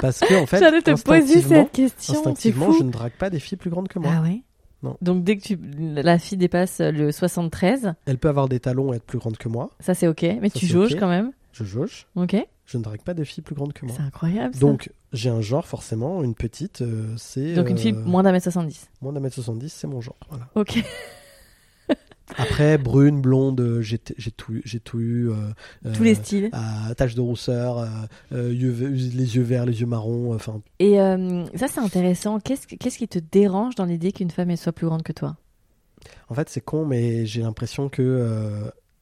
Parce que, en fait, j'allais te poser cette question. Instinctivement, je ne drague pas des filles plus grandes que moi. Ah ouais? Non. Donc, dès que la fille dépasse le 73, elle peut avoir des talons et être plus grande que moi. Ça, c'est ok. Mais ça, tu jauges quand même? Je jauge. Ok. Je ne drague pas des filles plus grandes que moi. C'est incroyable, ça. Donc, j'ai un genre, forcément, une petite, c'est... Donc, une fille moins d'un mètre 70. Moins d'un mètre 70, c'est mon genre, voilà. Ok. Après, brune, blonde, j'ai tout eu. Tous les styles. Taches de rousseur, les yeux verts, les yeux marrons, enfin... Et ça, c'est intéressant. Qu'est-ce qui te dérange dans l'idée qu'une femme soit plus grande que toi? En fait, c'est con, mais j'ai l'impression que...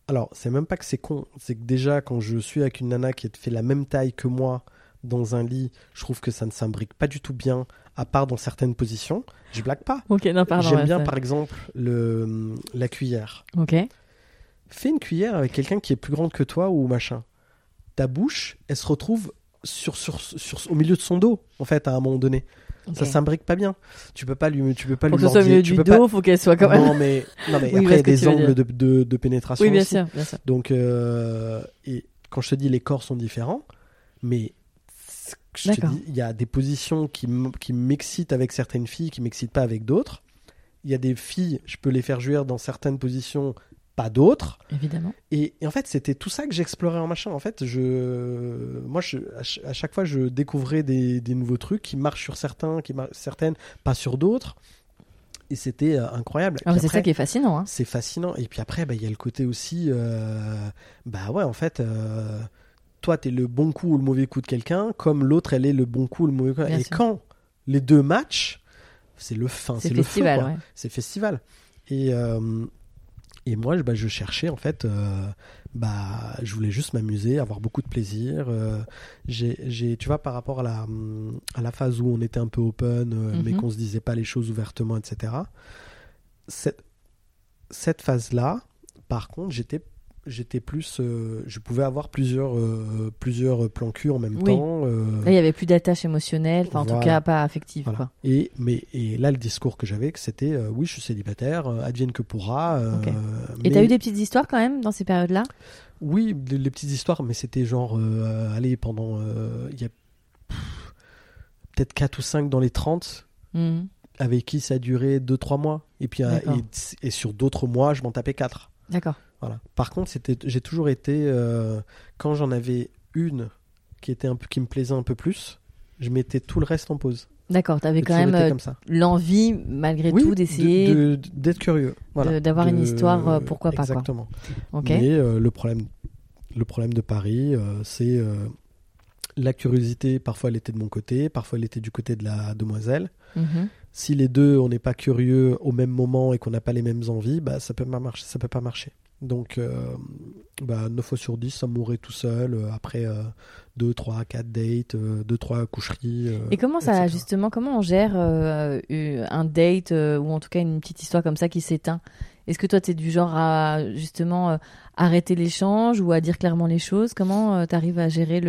Alors, c'est même pas que c'est con, c'est que déjà, quand je suis avec une nana qui fait la même taille que moi dans un lit, je trouve que ça ne s'imbrique pas du tout bien, à part dans certaines positions. Je blague pas. Okay, non, pardon, j'aime bien, par exemple, la cuillère. Okay. Fais une cuillère avec quelqu'un qui est plus grande que toi ou machin. Ta bouche, elle se retrouve au milieu de son dos, en fait, à un moment donné. Okay. Ça s'imbrique pas bien. Tu peux pas pour lui mordier. Pour que ce soit mieux du dos, faut qu'elle soit quand même. Non mais oui, après il y a des angles de pénétration. Oui, bien sûr. Donc et quand je te dis les corps sont différents, mais je te dis, il y a des positions qui m'excitent avec certaines filles, qui ne m'excitent pas avec d'autres. Il y a des filles, je peux les faire jouir dans certaines positions, pas d'autres. Évidemment. Et en fait, c'était tout ça que j'explorais en machin. En fait, à chaque fois, je découvrais des nouveaux trucs qui marchent sur certains, qui marchent certaines, pas sur d'autres. Et c'était incroyable. Ah, c'est ça qui est fascinant. Hein. C'est fascinant. Et puis après, il y a le côté aussi... toi, t'es le bon coup ou le mauvais coup de quelqu'un, comme l'autre, elle est le bon coup ou le mauvais coup. Bien sûr. Quand les deux matchs, c'est festival, le feu, quoi. Ouais. C'est festival. Et moi, je cherchais, en fait, je voulais juste m'amuser, avoir beaucoup de plaisir. Tu vois, par rapport à la phase où on était un peu open, mais qu'on ne se disait pas les choses ouvertement, etc. Cette phase-là, par contre, j'étais plus je pouvais avoir plusieurs plans cul en même temps. Là, il n'y avait plus d'attache émotionnelle, en tout cas pas affective. Voilà. Quoi. Et là, le discours que j'avais, c'était oui, je suis célibataire, advienne que pourra. Okay. Et tu as eu des petites histoires quand même dans ces périodes-là ? Oui, les petites histoires, mais c'était genre pendant il y a peut-être 4 ou 5 dans les 30. Avec qui ça a duré 2-3 mois. Et puis et sur d'autres mois, je m'en tapais 4. D'accord. Voilà. Par contre, j'ai toujours été quand j'en avais une qui me plaisait un peu plus, je mettais tout le reste en pause. D'accord, t'avais quand même l'envie malgré tout d'essayer d'être curieux, d'avoir une histoire, pourquoi pas. Exactement. Quoi. Okay. Mais le problème de Paris, c'est la curiosité. Parfois, elle était de mon côté, parfois elle était du côté de la demoiselle. Si les deux, on n'est pas curieux au même moment et qu'on n'a pas les mêmes envies, ça peut pas marcher. Donc, 9 fois sur 10, ça mourait tout seul après 2, 3, 4 dates, 2, 3 coucheries. Et comment ça, etc. Justement, comment on gère un date ou en tout cas une petite histoire comme ça qui s'éteint ? Est-ce que toi, t'es du genre à justement arrêter l'échange ou à dire clairement les choses ? Comment t'arrives à gérer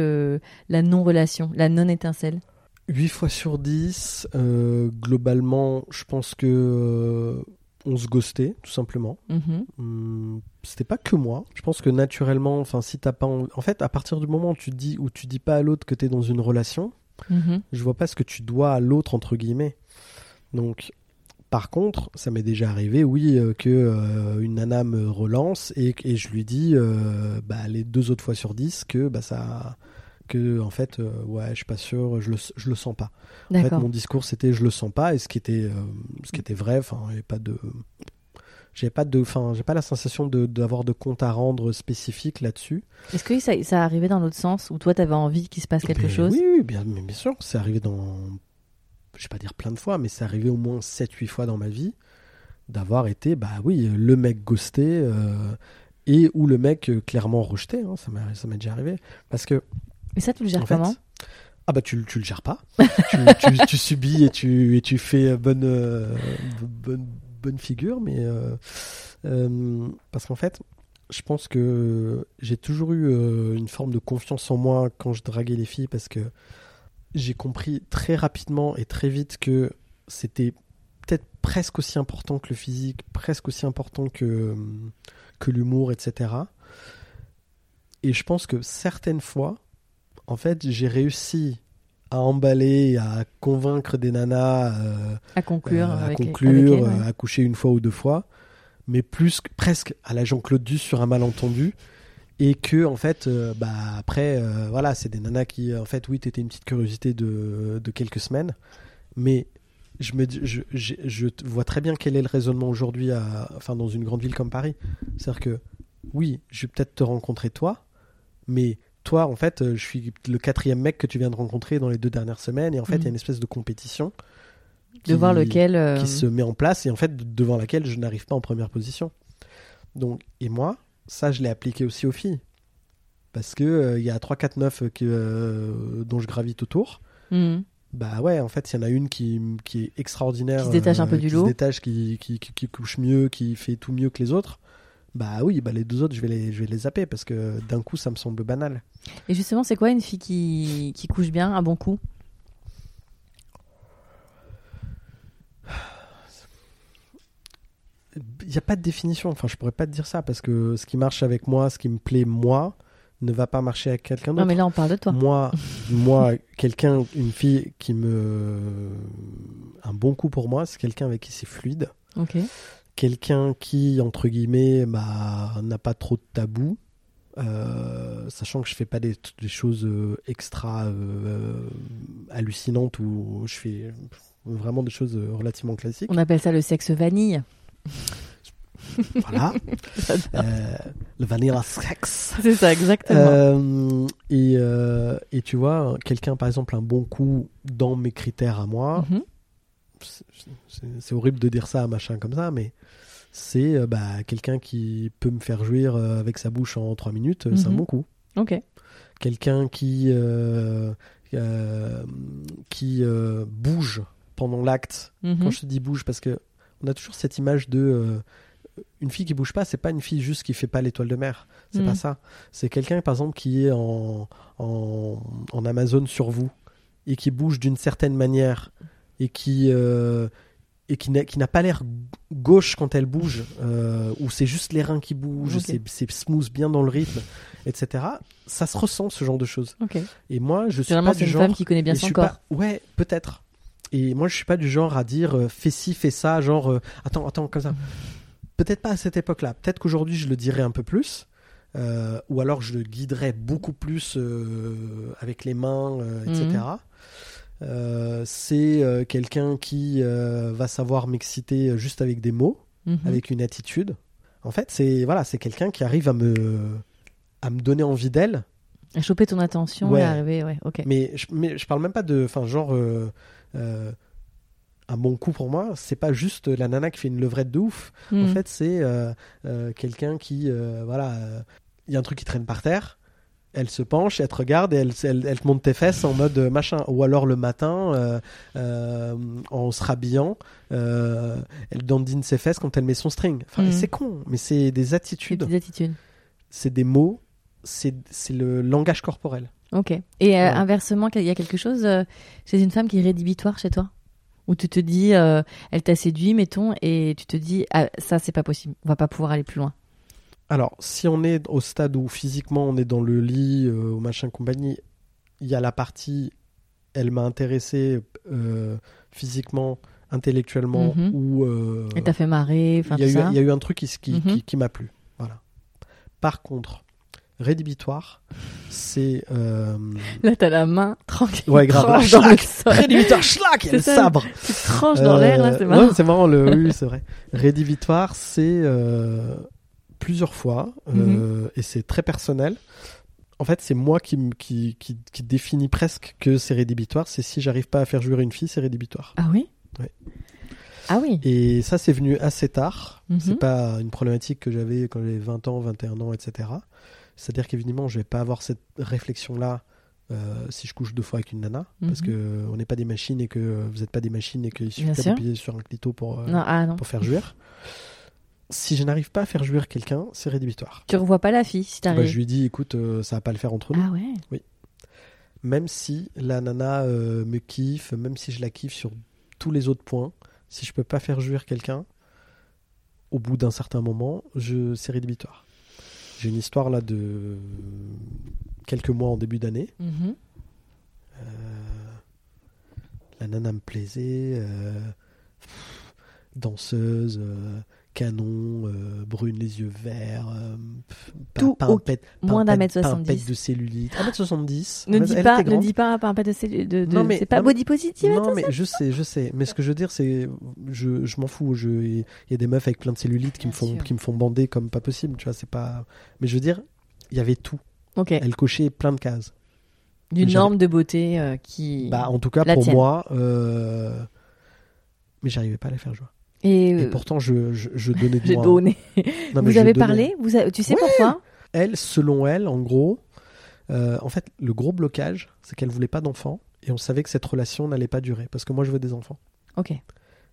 la non-relation, la non-étincelle ? 8 fois sur 10, globalement, je pense que... on se ghostait, tout simplement. C'était pas que moi. Je pense que naturellement, si t'as pas... En fait, à partir du moment où tu dis pas à l'autre que t'es dans une relation, je vois pas ce que tu dois à l'autre, entre guillemets. Donc, par contre, ça m'est déjà arrivé, une nana me relance et je lui dis, les 2 autres fois sur 10, que ça... que en fait je suis pas sûr, je le sens pas. D'accord. En fait, mon discours c'était je le sens pas, et ce qui était vrai, j'ai pas la sensation d'avoir de compte à rendre spécifique là-dessus. Est-ce que ça arrivait dans l'autre sens où toi t'avais envie qu'il se passe quelque chose ? Oui, bien sûr, c'est arrivé je vais pas dire plein de fois, mais c'est arrivé au moins 7-8 fois dans ma vie d'avoir été le mec ghosté et ou le mec clairement rejeté, hein, ça m'est déjà arrivé parce que... Mais ça, tu le gères comment ? Ah tu le gères pas. tu subis et tu fais bonne figure, mais parce qu'en fait, je pense que j'ai toujours eu une forme de confiance en moi quand je draguais les filles, parce que j'ai compris très rapidement et très vite que c'était peut-être presque aussi important que le physique, presque aussi important que l'humour, etc. Et je pense que certaines fois, en fait, j'ai réussi à emballer, à convaincre des nanas, à conclure, à coucher 1 fois ou 2 fois, mais presque à la Jean-Claude Duss sur un malentendu, et que en fait, après, c'est des nanas qui, en fait, oui, t'étais une petite curiosité de quelques semaines, mais je vois très bien quel est le raisonnement aujourd'hui, dans une grande ville comme Paris, c'est-à-dire que oui, je vais peut-être te rencontrer toi, mais toi, en fait, je suis le 4e mec que tu viens de rencontrer dans les 2 dernières semaines. Et en fait, il y a une espèce de compétition de voir lequel, qui se met en place, et en fait, devant laquelle je n'arrive pas en première position. Donc, et moi, ça, je l'ai appliqué aussi aux filles. Parce qu'il y a 3, 4, 9 dont je gravite autour. En fait, il y en a une qui est extraordinaire. Qui se détache un peu du lot. Qui couche mieux, qui fait tout mieux que les autres. Les 2 autres, je vais les zapper, parce que d'un coup, ça me semble banal. Et justement, c'est quoi une fille qui couche bien, un bon coup ? Il n'y a pas de définition. Je ne pourrais pas te dire ça, parce que ce qui marche avec moi, ce qui me plaît, moi, ne va pas marcher avec quelqu'un d'autre. Non, mais là, on parle de toi. Moi, quelqu'un, une fille qui me... Un bon coup pour moi, c'est quelqu'un avec qui c'est fluide. Ok. Quelqu'un qui, entre guillemets, bah, n'a pas trop de tabous. Sachant que je fais pas des choses extra hallucinantes ou je fais vraiment des choses relativement classiques. On appelle ça le sexe vanille. Voilà. Le vanilla sex. C'est ça, exactement. Et tu vois, quelqu'un, par exemple, un bon coup dans mes critères à moi, c'est horrible de dire ça à machin comme ça, mais c'est bah, quelqu'un qui peut me faire jouir avec sa bouche en 3 minutes, c'est un bon coup. Ok. Quelqu'un qui bouge pendant l'acte. Quand je te dis bouge, parce que on a toujours cette image de... une fille qui bouge pas, c'est pas une fille juste qui fait pas l'étoile de mer. C'est pas ça. C'est quelqu'un, par exemple, qui est en Amazon sur vous et qui bouge d'une certaine manière et qui n'a pas l'air gauche quand elle bouge, ou c'est juste les reins qui bougent, c'est smooth, bien dans le rythme, etc. Ça se ressent, ce genre de choses. Okay. Et moi, je suis pas du genre... C'est une femme qui connaît bien son corps. Pas... Ouais, peut-être. Et moi, je suis pas du genre à dire fais ci, fais ça, genre attends, comme ça. Peut-être pas à cette époque-là. Peut-être qu'aujourd'hui, je le dirais un peu plus. Ou alors, je le guiderais beaucoup plus avec les mains, etc. C'est quelqu'un qui va savoir m'exciter juste avec des mots, avec une attitude. En fait, c'est quelqu'un qui arrive à me donner envie d'elle. À choper ton attention, ouais. Arriver, ouais, ok. Mais je parle même pas de... Enfin, genre... un bon coup pour moi, c'est pas juste la nana qui fait une levrette de ouf. En fait, c'est quelqu'un qui, voilà, il y a un truc qui traîne par terre, elle se penche, elle te regarde et elle te monte tes fesses en mode machin. Ou alors le matin, en se rhabillant, elle dandine ses fesses quand elle met son string. Enfin, c'est con, mais c'est des attitudes. C'est des attitudes. C'est des mots, c'est le langage corporel. Ok. Et inversement, il y a quelque chose chez une femme qui est rédhibitoire chez toi ? Où tu te dis, elle t'a séduit, mettons, et tu te dis, ah, ça, c'est pas possible, on va pas pouvoir aller plus loin. Alors, si on est au stade où physiquement on est dans le lit, au machin compagnie, il y a la partie, elle m'a intéressé physiquement, intellectuellement, ou. Elle t'a fait marrer, enfin tout ça. Il y a eu un truc qui m'a plu. Voilà. Par contre. Rédhibitoire, c'est... Là, t'as la main tranquille. Ouais, grave. Rédhibitoire, schlac, il y a le sabre. Tu te tranches dans l'air, là, c'est marrant. Ouais, c'est marrant, oui, c'est vrai. Rédhibitoire, c'est plusieurs fois, et c'est très personnel. En fait, c'est moi qui définis presque que c'est rédhibitoire. C'est si j'arrive pas à faire jouer une fille, c'est rédhibitoire. Ah oui ? Ouais. Ah oui. Et ça, c'est venu assez tard. C'est pas une problématique que j'avais quand j'avais 20 ans, 21 ans, etc. C'est-à-dire qu'évidemment, je ne vais pas avoir cette réflexion-là si je couche 2 fois avec une nana, parce qu'on n'est pas des machines et que vous n'êtes pas des machines et qu'il suffit d'appuyer sur un clito pour faire jouir. Si je n'arrive pas à faire jouir quelqu'un, c'est rédhibitoire. Tu ne revois pas la fille si tu arrives. Bah, je lui dis, écoute, ça ne va pas le faire entre nous. Ah ouais. Oui. Même si la nana me kiffe, même si je la kiffe sur tous les autres points, si je ne peux pas faire jouir quelqu'un, au bout d'un certain moment, c'est rédhibitoire. J'ai une histoire là de quelques mois en début d'année. La nana me plaisait, danseuse, canon, brune, les yeux verts, moins d'1m70 de cellulite. 1m70. Ne dis pas pimpette de cellulite. C'est pas body positive. Non, mais je sais. Mais ce que je veux dire, c'est je m'en fous. Il y a des meufs avec plein de cellulite qui me font bander comme pas possible. Tu vois, c'est pas. Mais je veux dire, il y avait tout. Okay. Elle cochait plein de cases. D'une norme de beauté qui. Bah, en tout cas pour moi. Mais j'arrivais pas à la faire jouer. Et pourtant, je donnais de moi. Non, vous avez parlé ? Tu sais pourquoi ? Elle, selon elle, en gros, en fait, le gros blocage, c'est qu'elle voulait pas d'enfants et on savait que cette relation n'allait pas durer parce que moi, je veux des enfants. Ok.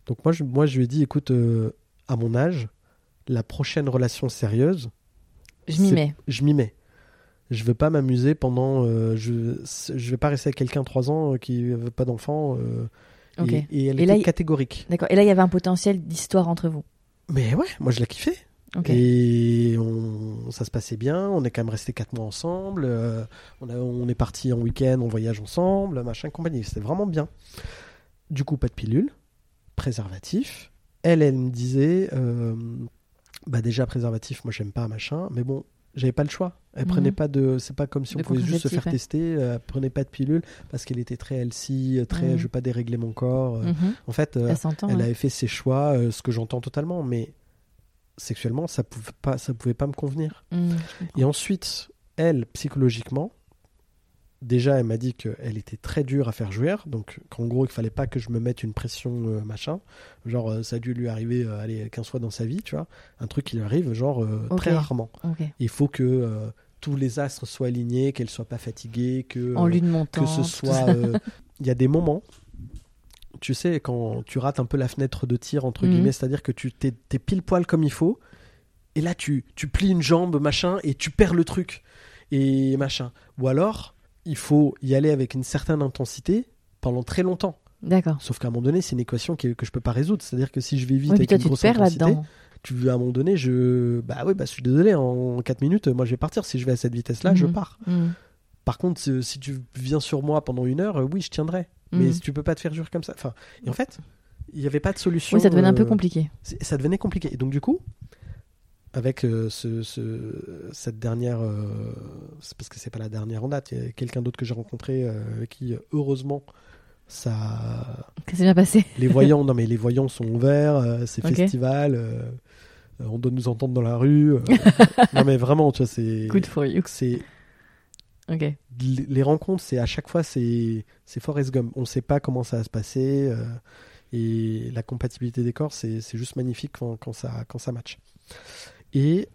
Donc moi, je lui ai dit, écoute, à mon âge, la prochaine relation sérieuse, je m'y mets. Je veux pas m'amuser pendant. Je vais pas rester avec quelqu'un 3 ans qui veut pas d'enfants. Okay. Et elle était catégorique. D'accord. Et là, il y avait un potentiel d'histoire entre vous. Mais ouais, moi je la kiffais. Okay. Et ça se passait bien. On est quand même restés 4 mois ensemble. On est partis en week-end, on voyage ensemble, machin, compagnie. C'était vraiment bien. Du coup, pas de pilule, préservatif. Elle me disait, bah déjà préservatif, moi j'aime pas, machin. Mais bon, j'avais pas le choix. Elle prenait pas de, c'est pas comme si on pouvait juste se faire tester. Elle prenait pas de pilule parce qu'elle était très healthy, très je veux pas dérégler mon corps. En fait, elle avait fait ses choix, ce que j'entends totalement, mais sexuellement ça pouvait pas me convenir. Et ensuite, elle psychologiquement, déjà elle m'a dit qu'elle était très dure à faire jouir, donc qu'en gros il fallait pas que je me mette une pression machin, genre ça a dû lui arriver allez, 15 fois dans sa vie, tu vois, un truc qui lui arrive genre très rarement. Il faut que tous les astres soient alignés, qu'elle soit pas fatiguée, que en lune montante, que ce soit il y a des moments, tu sais, quand tu rates un peu la fenêtre de tir, entre guillemets, c'est-à-dire que tu t'es pile poil comme il faut, et là tu plies une jambe, machin, et tu perds le truc, et machin. Ou alors, il faut y aller avec une certaine intensité pendant très longtemps. D'accord. Sauf qu'à un moment donné, c'est une équation que je peux pas résoudre. C'est-à-dire que si je vais vite avec une grosse intensité, là-dedans. À un moment donné, je suis désolé, en 4 minutes, moi je vais partir. Si je vais à cette vitesse-là, je pars. Par contre, si tu viens sur moi pendant 1 heure, oui, je tiendrai. Mais tu peux pas te faire jurer comme ça. Enfin, et en fait, il n'y avait pas de solution. Oui, ça devenait un peu compliqué. Ça devenait compliqué. Et donc, du coup, avec cette dernière... c'est parce que c'est pas la dernière en date. Il y a quelqu'un d'autre que j'ai rencontré qui, heureusement, ça... Ça s'est bien passé. Les voyants sont ouverts. C'est festival. On doit nous entendre dans la rue. Non, mais vraiment, tu vois, c'est... Good for you. C'est... Okay. Les rencontres, c'est à chaque fois c'est Forrest Gump. On sait pas comment ça va se passer et la compatibilité des corps, c'est juste magnifique quand ça match. Et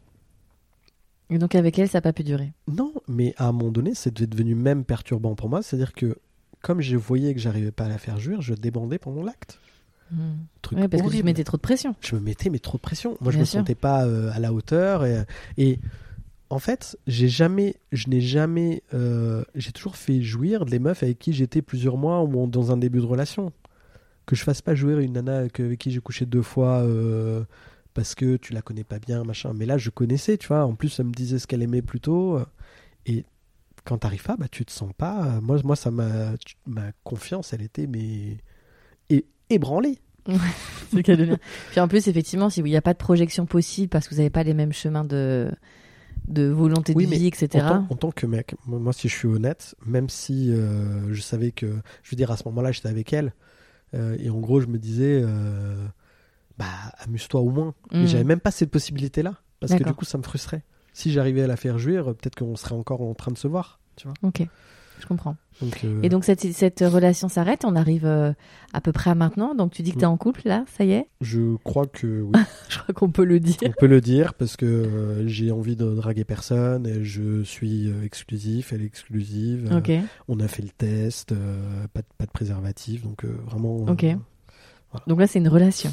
donc avec elle, ça a pas pu durer. Non, mais à un moment donné, c'est devenu même perturbant pour moi. C'est-à-dire que comme je voyais que j'arrivais pas à la faire jouir, je débandais pendant l'acte. Truc parce horrible. Que tu mettais trop de pression. Je me mettais trop de pression. Moi, je me sentais pas à la hauteur et en fait, j'ai toujours fait jouir les meufs avec qui j'étais plusieurs mois ou dans un début de relation. Que je fasse pas jouir une nana avec qui j'ai couché 2 fois parce que tu la connais pas bien, machin. Mais là, je connaissais, tu vois. En plus, elle me disait ce qu'elle aimait plutôt. Et quand t'arrives pas, bah tu te sens pas. Moi, ça ma confiance, elle était ébranlée. C'est qu'elle devient. Puis en plus, effectivement, si il y a pas de projection possible parce que vous avez pas les mêmes chemins de volonté de vie, etc. En tant que mec, moi si je suis honnête, même si je savais que... Je veux dire, à ce moment-là, j'étais avec elle, et en gros, je me disais, amuse-toi au moins. Mais j'avais même pas cette possibilité-là, parce que du coup, ça me frustrait. Si j'arrivais à la faire jouir, peut-être qu'on serait encore en train de se voir, tu vois. Ok, je comprends. Et donc, cette relation s'arrête, on arrive à peu près à maintenant, donc tu dis que t'es en couple, là, ça y est? Je crois que oui. Je crois qu'on peut le dire. On peut le dire, parce que j'ai envie de draguer personne, et je suis exclusif, elle est exclusive. Okay. On a fait le test, pas de préservatif, donc vraiment... Ok. Voilà. Donc là, c'est une relation.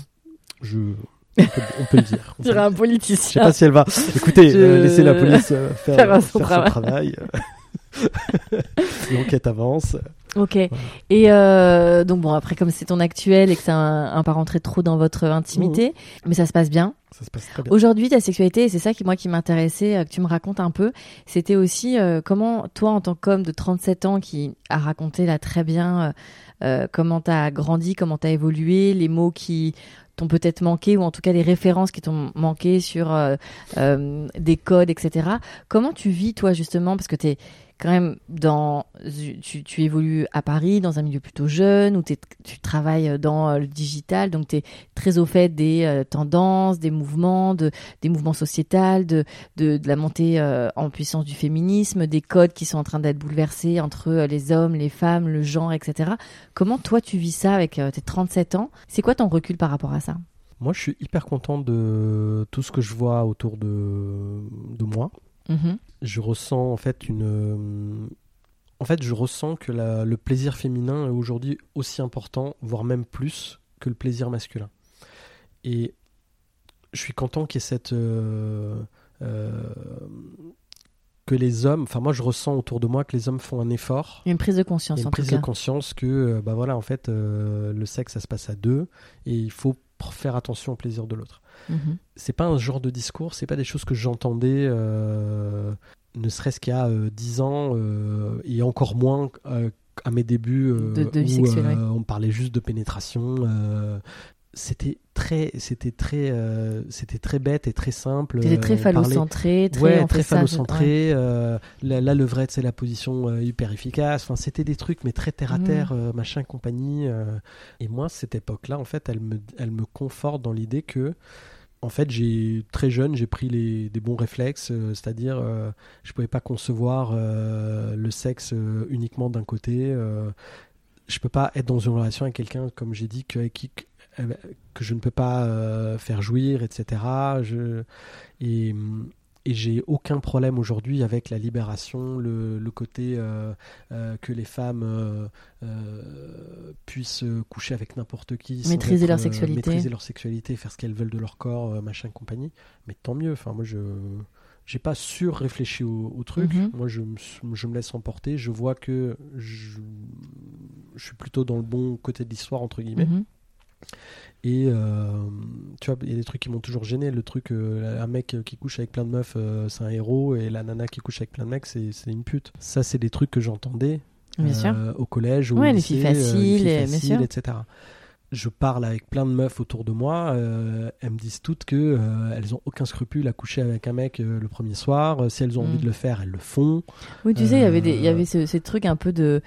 On peut le dire. On dirait un politicien. Je sais pas si elle va... Écoutez, laissez la police faire son travail. L'enquête avance. Ok. Voilà. Et donc bon, après comme c'est ton actuel et que c'est un pas rentré trop dans votre intimité, mais ça se passe bien. Ça se passe très bien. Aujourd'hui, ta sexualité, et c'est ça qui m'intéressait, que tu me racontes un peu, c'était aussi comment toi en tant qu'homme de 37 ans qui a raconté là très bien comment t'as grandi, comment t'as évolué, les mots qui t'ont peut-être manqué, ou en tout cas les références qui t'ont manqué sur des codes, etc. Comment tu vis, toi, justement, parce que t'es quand même tu évolues à Paris, dans un milieu plutôt jeune, où tu travailles dans le digital, donc t'es très au fait des tendances, des mouvements, des mouvements sociétals, de la montée en puissance du féminisme, des codes qui sont en train d'être bouleversés entre les hommes, les femmes, le genre, etc. Comment toi tu vis ça avec tes 37 ans? C'est quoi ton recul par rapport à ça? Moi, je suis hyper content de tout ce que je vois autour de moi. Je ressens en fait je ressens que le plaisir féminin est aujourd'hui aussi important, voire même plus que le plaisir masculin. Et je suis content qu'il y ait que les hommes, enfin moi je ressens autour de moi que les hommes font un effort. Une prise de conscience en tout cas. Une prise de conscience que le sexe ça se passe à deux et il faut pour faire attention au plaisir de l'autre. C'est pas un genre de discours, c'est pas des choses que j'entendais ne serait-ce qu'il y a 10 ans et encore moins à mes débuts où on parlait juste de pénétration. C'était très bête et très simple. C'était très phallocentré. Très phallocentré. La levrette, c'est la position hyper efficace. Enfin, c'était des trucs, mais très terre à terre, machin, compagnie. Et moi, cette époque-là, en fait, elle me conforte dans l'idée que, en fait, très jeune, j'ai pris des bons réflexes, c'est-à-dire je ne pouvais pas concevoir le sexe uniquement d'un côté. Je ne peux pas être dans une relation avec quelqu'un, comme j'ai dit, que je ne peux pas faire jouir, etc. Et j'ai aucun problème aujourd'hui avec la libération, le côté que les femmes puissent coucher avec n'importe qui, maîtriser leur sexualité, faire ce qu'elles veulent de leur corps, machin, compagnie. Mais tant mieux. Enfin, moi, j'ai pas surréfléchi au truc. Moi, je me laisse emporter. Je vois que je suis plutôt dans le bon côté de l'histoire, entre guillemets. Et tu vois, il y a des trucs qui m'ont toujours gêné, le truc un mec qui couche avec plein de meufs c'est un héros, et la nana qui couche avec plein de mecs c'est une pute. Ça, c'est des trucs que j'entendais au collège, au lycée, les filles faciles, etc. Je parle avec plein de meufs autour de moi, elles me disent toutes qu'elles n'ont aucun scrupule à coucher avec un mec le premier soir. Si elles ont envie de le faire, elles le font. Oui, tu sais, il y avait ces trucs un peu de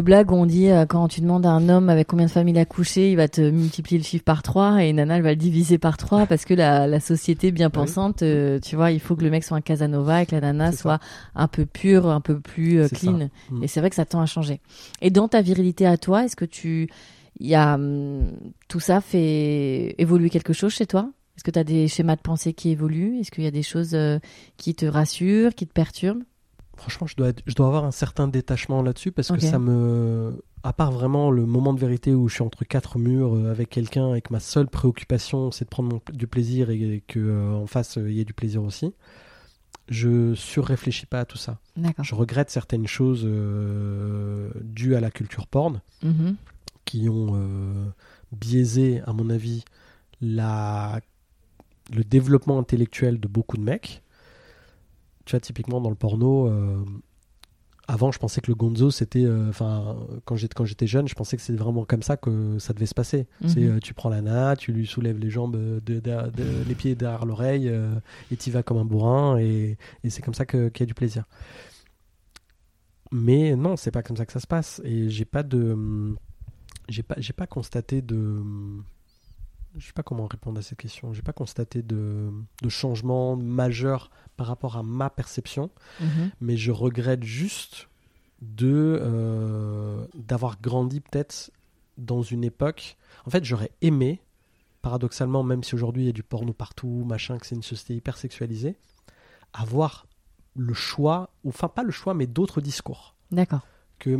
blague où on dit quand tu demandes à un homme avec combien de femmes il a couché, il va te multiplier le chiffre par 3, et nana, elle va le diviser par 3 parce que la société bien pensante, tu vois, il faut que le mec soit un Casanova et que la nana soit un peu pure, un peu plus clean. Et c'est vrai que ça tend à changer. Et dans ta virilité à toi, est-ce que tout ça fait évoluer quelque chose chez toi? Est-ce que tu as des schémas de pensée qui évoluent? Est-ce qu'il y a des choses qui te rassurent, qui te perturbent? Franchement, je dois avoir un certain détachement là-dessus parce que ça me... À part vraiment le moment de vérité où je suis entre quatre murs avec quelqu'un et que ma seule préoccupation, c'est de prendre du plaisir et qu'en face, il y ait du plaisir aussi, je surréfléchis pas à tout ça. D'accord. Je regrette certaines choses dues à la culture porn qui ont biaisé, à mon avis, le développement intellectuel de beaucoup de mecs. Tu vois, typiquement dans le porno, avant, je pensais que le gonzo, c'était... Enfin, quand j'étais jeune, je pensais que c'était vraiment comme ça que ça devait se passer. C'est, tu prends la nana, tu lui soulèves les jambes, les pieds derrière l'oreille, et t'y vas comme un bourrin, et c'est comme ça qu'il y a du plaisir. Mais non, c'est pas comme ça que ça se passe. Et j'ai pas constaté de... Je sais pas comment répondre à cette question. J'ai pas constaté de changement majeur par rapport à ma perception, mais je regrette juste d'avoir grandi peut-être dans une époque. En fait, j'aurais aimé, paradoxalement, même si aujourd'hui il y a du porno partout, machin, que c'est une société hyper sexualisée, avoir le choix, enfin pas le choix, mais d'autres discours. D'accord. Que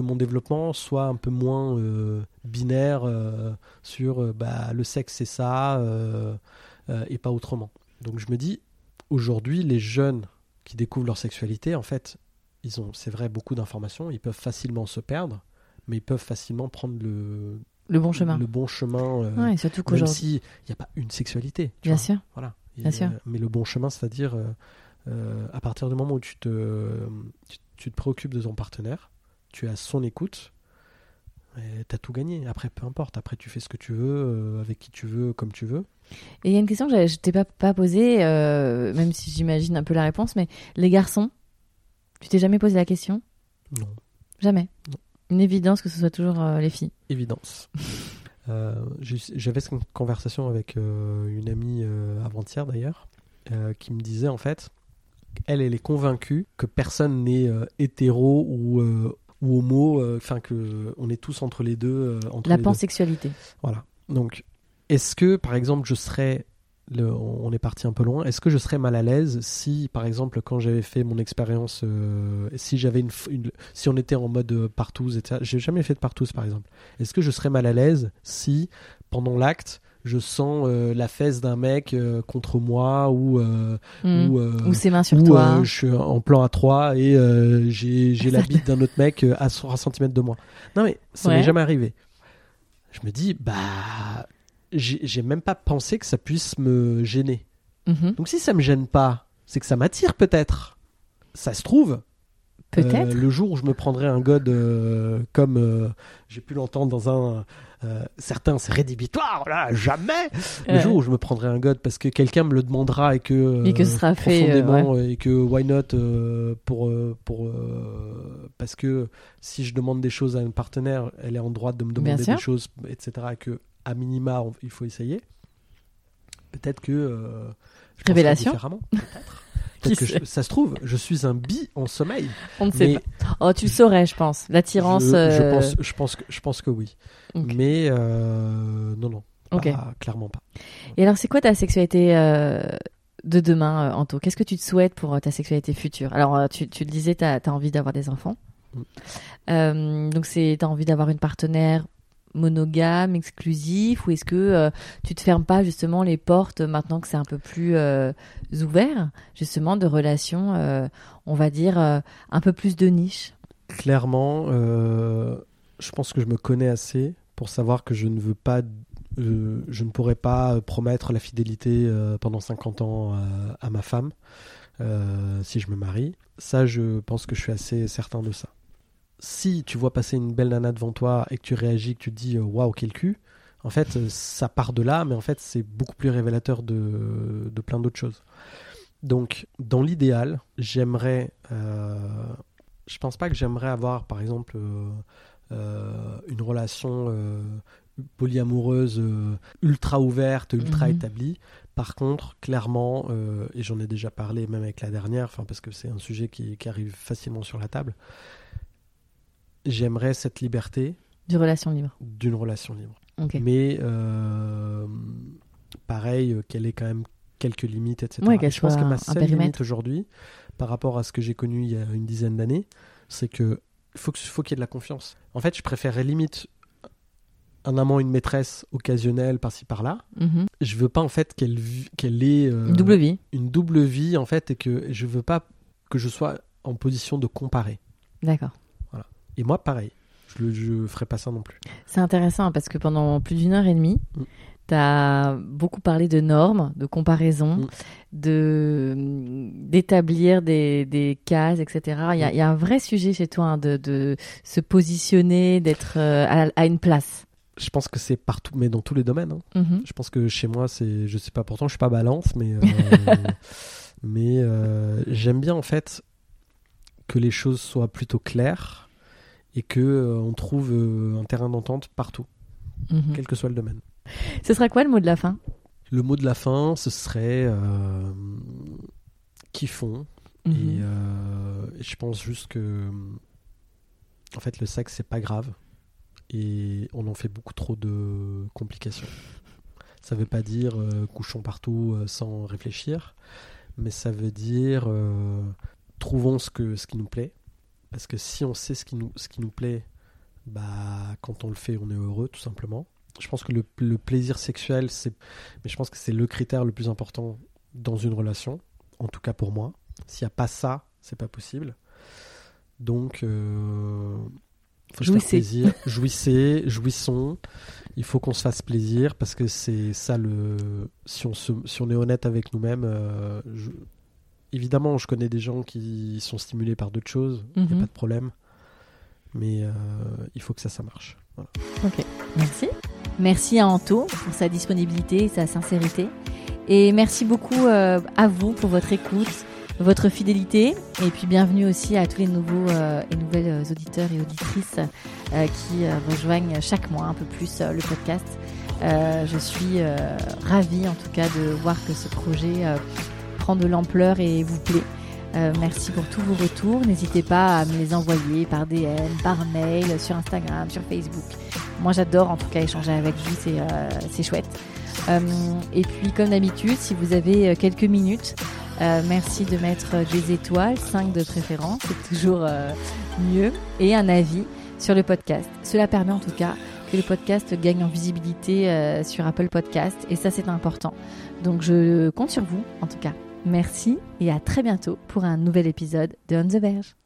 mon développement soit un peu moins binaire sur le sexe c'est ça et pas autrement. Donc je me dis, aujourd'hui, les jeunes qui découvrent leur sexualité, en fait, ils ont, c'est vrai, beaucoup d'informations, ils peuvent facilement se perdre, mais ils peuvent facilement prendre le bon chemin. Le bon chemin, ouais, surtout même s'il n'y a pas une sexualité. Bien sûr. Voilà. Bien sûr. Mais le bon chemin, c'est-à-dire à partir du moment où tu te préoccupes de ton partenaire, tu es à son écoute, et t'as tout gagné. Après, peu importe. Après, tu fais ce que tu veux, avec qui tu veux, comme tu veux. Et il y a une question que je t'ai pas posée, même si j'imagine un peu la réponse, mais les garçons, tu t'es jamais posé la question? Non. Jamais? Non. Une évidence que ce soit toujours les filles? Évidence. J'avais cette conversation avec une amie avant-hier, d'ailleurs, qui me disait, en fait... Elle est convaincue que personne n'est hétéro ou homo, enfin qu'on est tous entre les deux. La pansexualité. Voilà. Donc, est-ce que, par exemple, je serais... on est parti un peu loin. Est-ce que je serais mal à l'aise si, par exemple, quand j'avais fait mon expérience, si j'avais si on était en mode partouze, etc. J'ai jamais fait de partouze, par exemple. Est-ce que je serais mal à l'aise si, pendant l'acte, je sens la fesse d'un mec contre moi ou ses mains sur toi. Je suis en plan à 3 et j'ai la bite d'un autre mec à 3 cm de moi. Non mais ça m'est jamais arrivé. je me dis, bah, j'ai même pas pensé que ça puisse me gêner. Mm-hmm. Donc si ça me gêne pas, c'est que ça m'attire peut-être. Ça se trouve. Peut-être. Le jour où je me prendrai un god comme j'ai pu l'entendre dans un... certains, c'est rédhibitoire, là, jamais. Le jour où je me prendrai un god parce que quelqu'un me le demandera et que ce sera profondément fait, ouais. Et que why not parce que si je demande des choses à une partenaire, elle est en droit de me demander des choses, etc. Et que à minima, il faut essayer. Peut-être que... révélation. Peut-être. Que ça se trouve, je suis un bi en sommeil. On ne sait pas. Oh, tu le saurais, je pense. L'attirance. Je pense que oui. Okay. Mais non. Okay. Pas, clairement pas. Et alors, c'est quoi ta sexualité de demain, Anto ? Qu'est-ce que tu te souhaites pour ta sexualité future ? Alors, tu le disais, tu as envie d'avoir des enfants. Mm. Donc, tu as envie d'avoir une partenaire monogame, exclusif, ou est-ce que tu te fermes pas justement les portes maintenant que c'est un peu plus ouvert, justement, de relations, on va dire, un peu plus de niche ? Clairement, je pense que je me connais assez pour savoir que je ne veux pas, je ne pourrais pas promettre la fidélité pendant 50 ans à ma femme si je me marie. Ça, je pense que je suis assez certain de ça. Si tu vois passer une belle nana devant toi et que tu réagis, que tu te dis waouh, quel cul, en fait ça part de là, mais en fait c'est beaucoup plus révélateur de plein d'autres choses. Donc dans l'idéal, j'aimerais, je pense pas que j'aimerais avoir par exemple une relation polyamoureuse ultra ouverte, ultra établie. Par contre, clairement, et j'en ai déjà parlé même avec la dernière, parce que c'est un sujet qui arrive facilement sur la table. J'aimerais cette liberté d'une relation libre. Okay. Mais pareil, qu'elle ait quand même quelques limites, etc. Ouais, je pense que ma seule limite aujourd'hui, par rapport à ce que j'ai connu il y a une dizaine d'années, c'est que faut qu'il y ait de la confiance. En fait, je préférerais limite un amant, une maîtresse occasionnelle par-ci par-là. Mm-hmm. Je veux pas en fait qu'elle ait une double vie en fait, et que je veux pas que je sois en position de comparer. D'accord. Et moi, pareil, je ne ferai pas ça non plus. C'est intéressant parce que pendant plus d'une heure et demie, tu as beaucoup parlé de normes, de comparaisons, d'établir des cases, etc. Il y a un vrai sujet chez toi de se positionner, d'être à une place. Je pense que c'est partout, mais dans tous les domaines. Hein. Mm-hmm. Je pense que chez moi, je ne sais pas, pourtant je ne suis pas balance, mais, j'aime bien en fait que les choses soient plutôt claires. Et qu'on trouve un terrain d'entente partout, quel que soit le domaine. Ce sera quoi le mot de la fin ? Le mot de la fin, ce serait kiffons. Mmh. Et je pense juste que, en fait, le sexe, c'est pas grave. Et on en fait beaucoup trop de complications. Ça veut pas dire couchons partout sans réfléchir, mais ça veut dire trouvons ce qui nous plaît. Parce que si on sait ce qui nous plaît, bah, quand on le fait, on est heureux, tout simplement. Je pense que le plaisir sexuel, mais je pense que c'est le critère le plus important dans une relation, en tout cas pour moi. S'il n'y a pas ça, c'est pas possible. Donc, faut se faire plaisir. Jouissons. Il faut qu'on se fasse plaisir parce que c'est ça le. Si on est honnête avec nous-mêmes. Évidemment, je connais des gens qui sont stimulés par d'autres choses, il n'y a pas de problème, mais il faut que ça marche. Voilà. Ok, merci. Merci à Anto pour sa disponibilité et sa sincérité. Et merci beaucoup à vous pour votre écoute, votre fidélité. Et puis bienvenue aussi à tous les nouveaux et nouvelles auditeurs et auditrices qui rejoignent chaque mois un peu plus le podcast. Je suis ravie en tout cas de voir que ce projet... prend de l'ampleur et vous plaît. Merci pour tous vos retours. N'hésitez pas à me les envoyer par DM, par mail, sur Instagram, sur Facebook. Moi, j'adore en tout cas échanger avec vous, c'est chouette. Et puis, comme d'habitude, si vous avez quelques minutes, merci de mettre des étoiles, 5 de préférence, c'est toujours mieux, et un avis sur le podcast. Cela permet en tout cas que le podcast gagne en visibilité sur Apple Podcasts, et ça, c'est important. Donc, je compte sur vous, en tout cas. Merci et à très bientôt pour un nouvel épisode de On The Verge.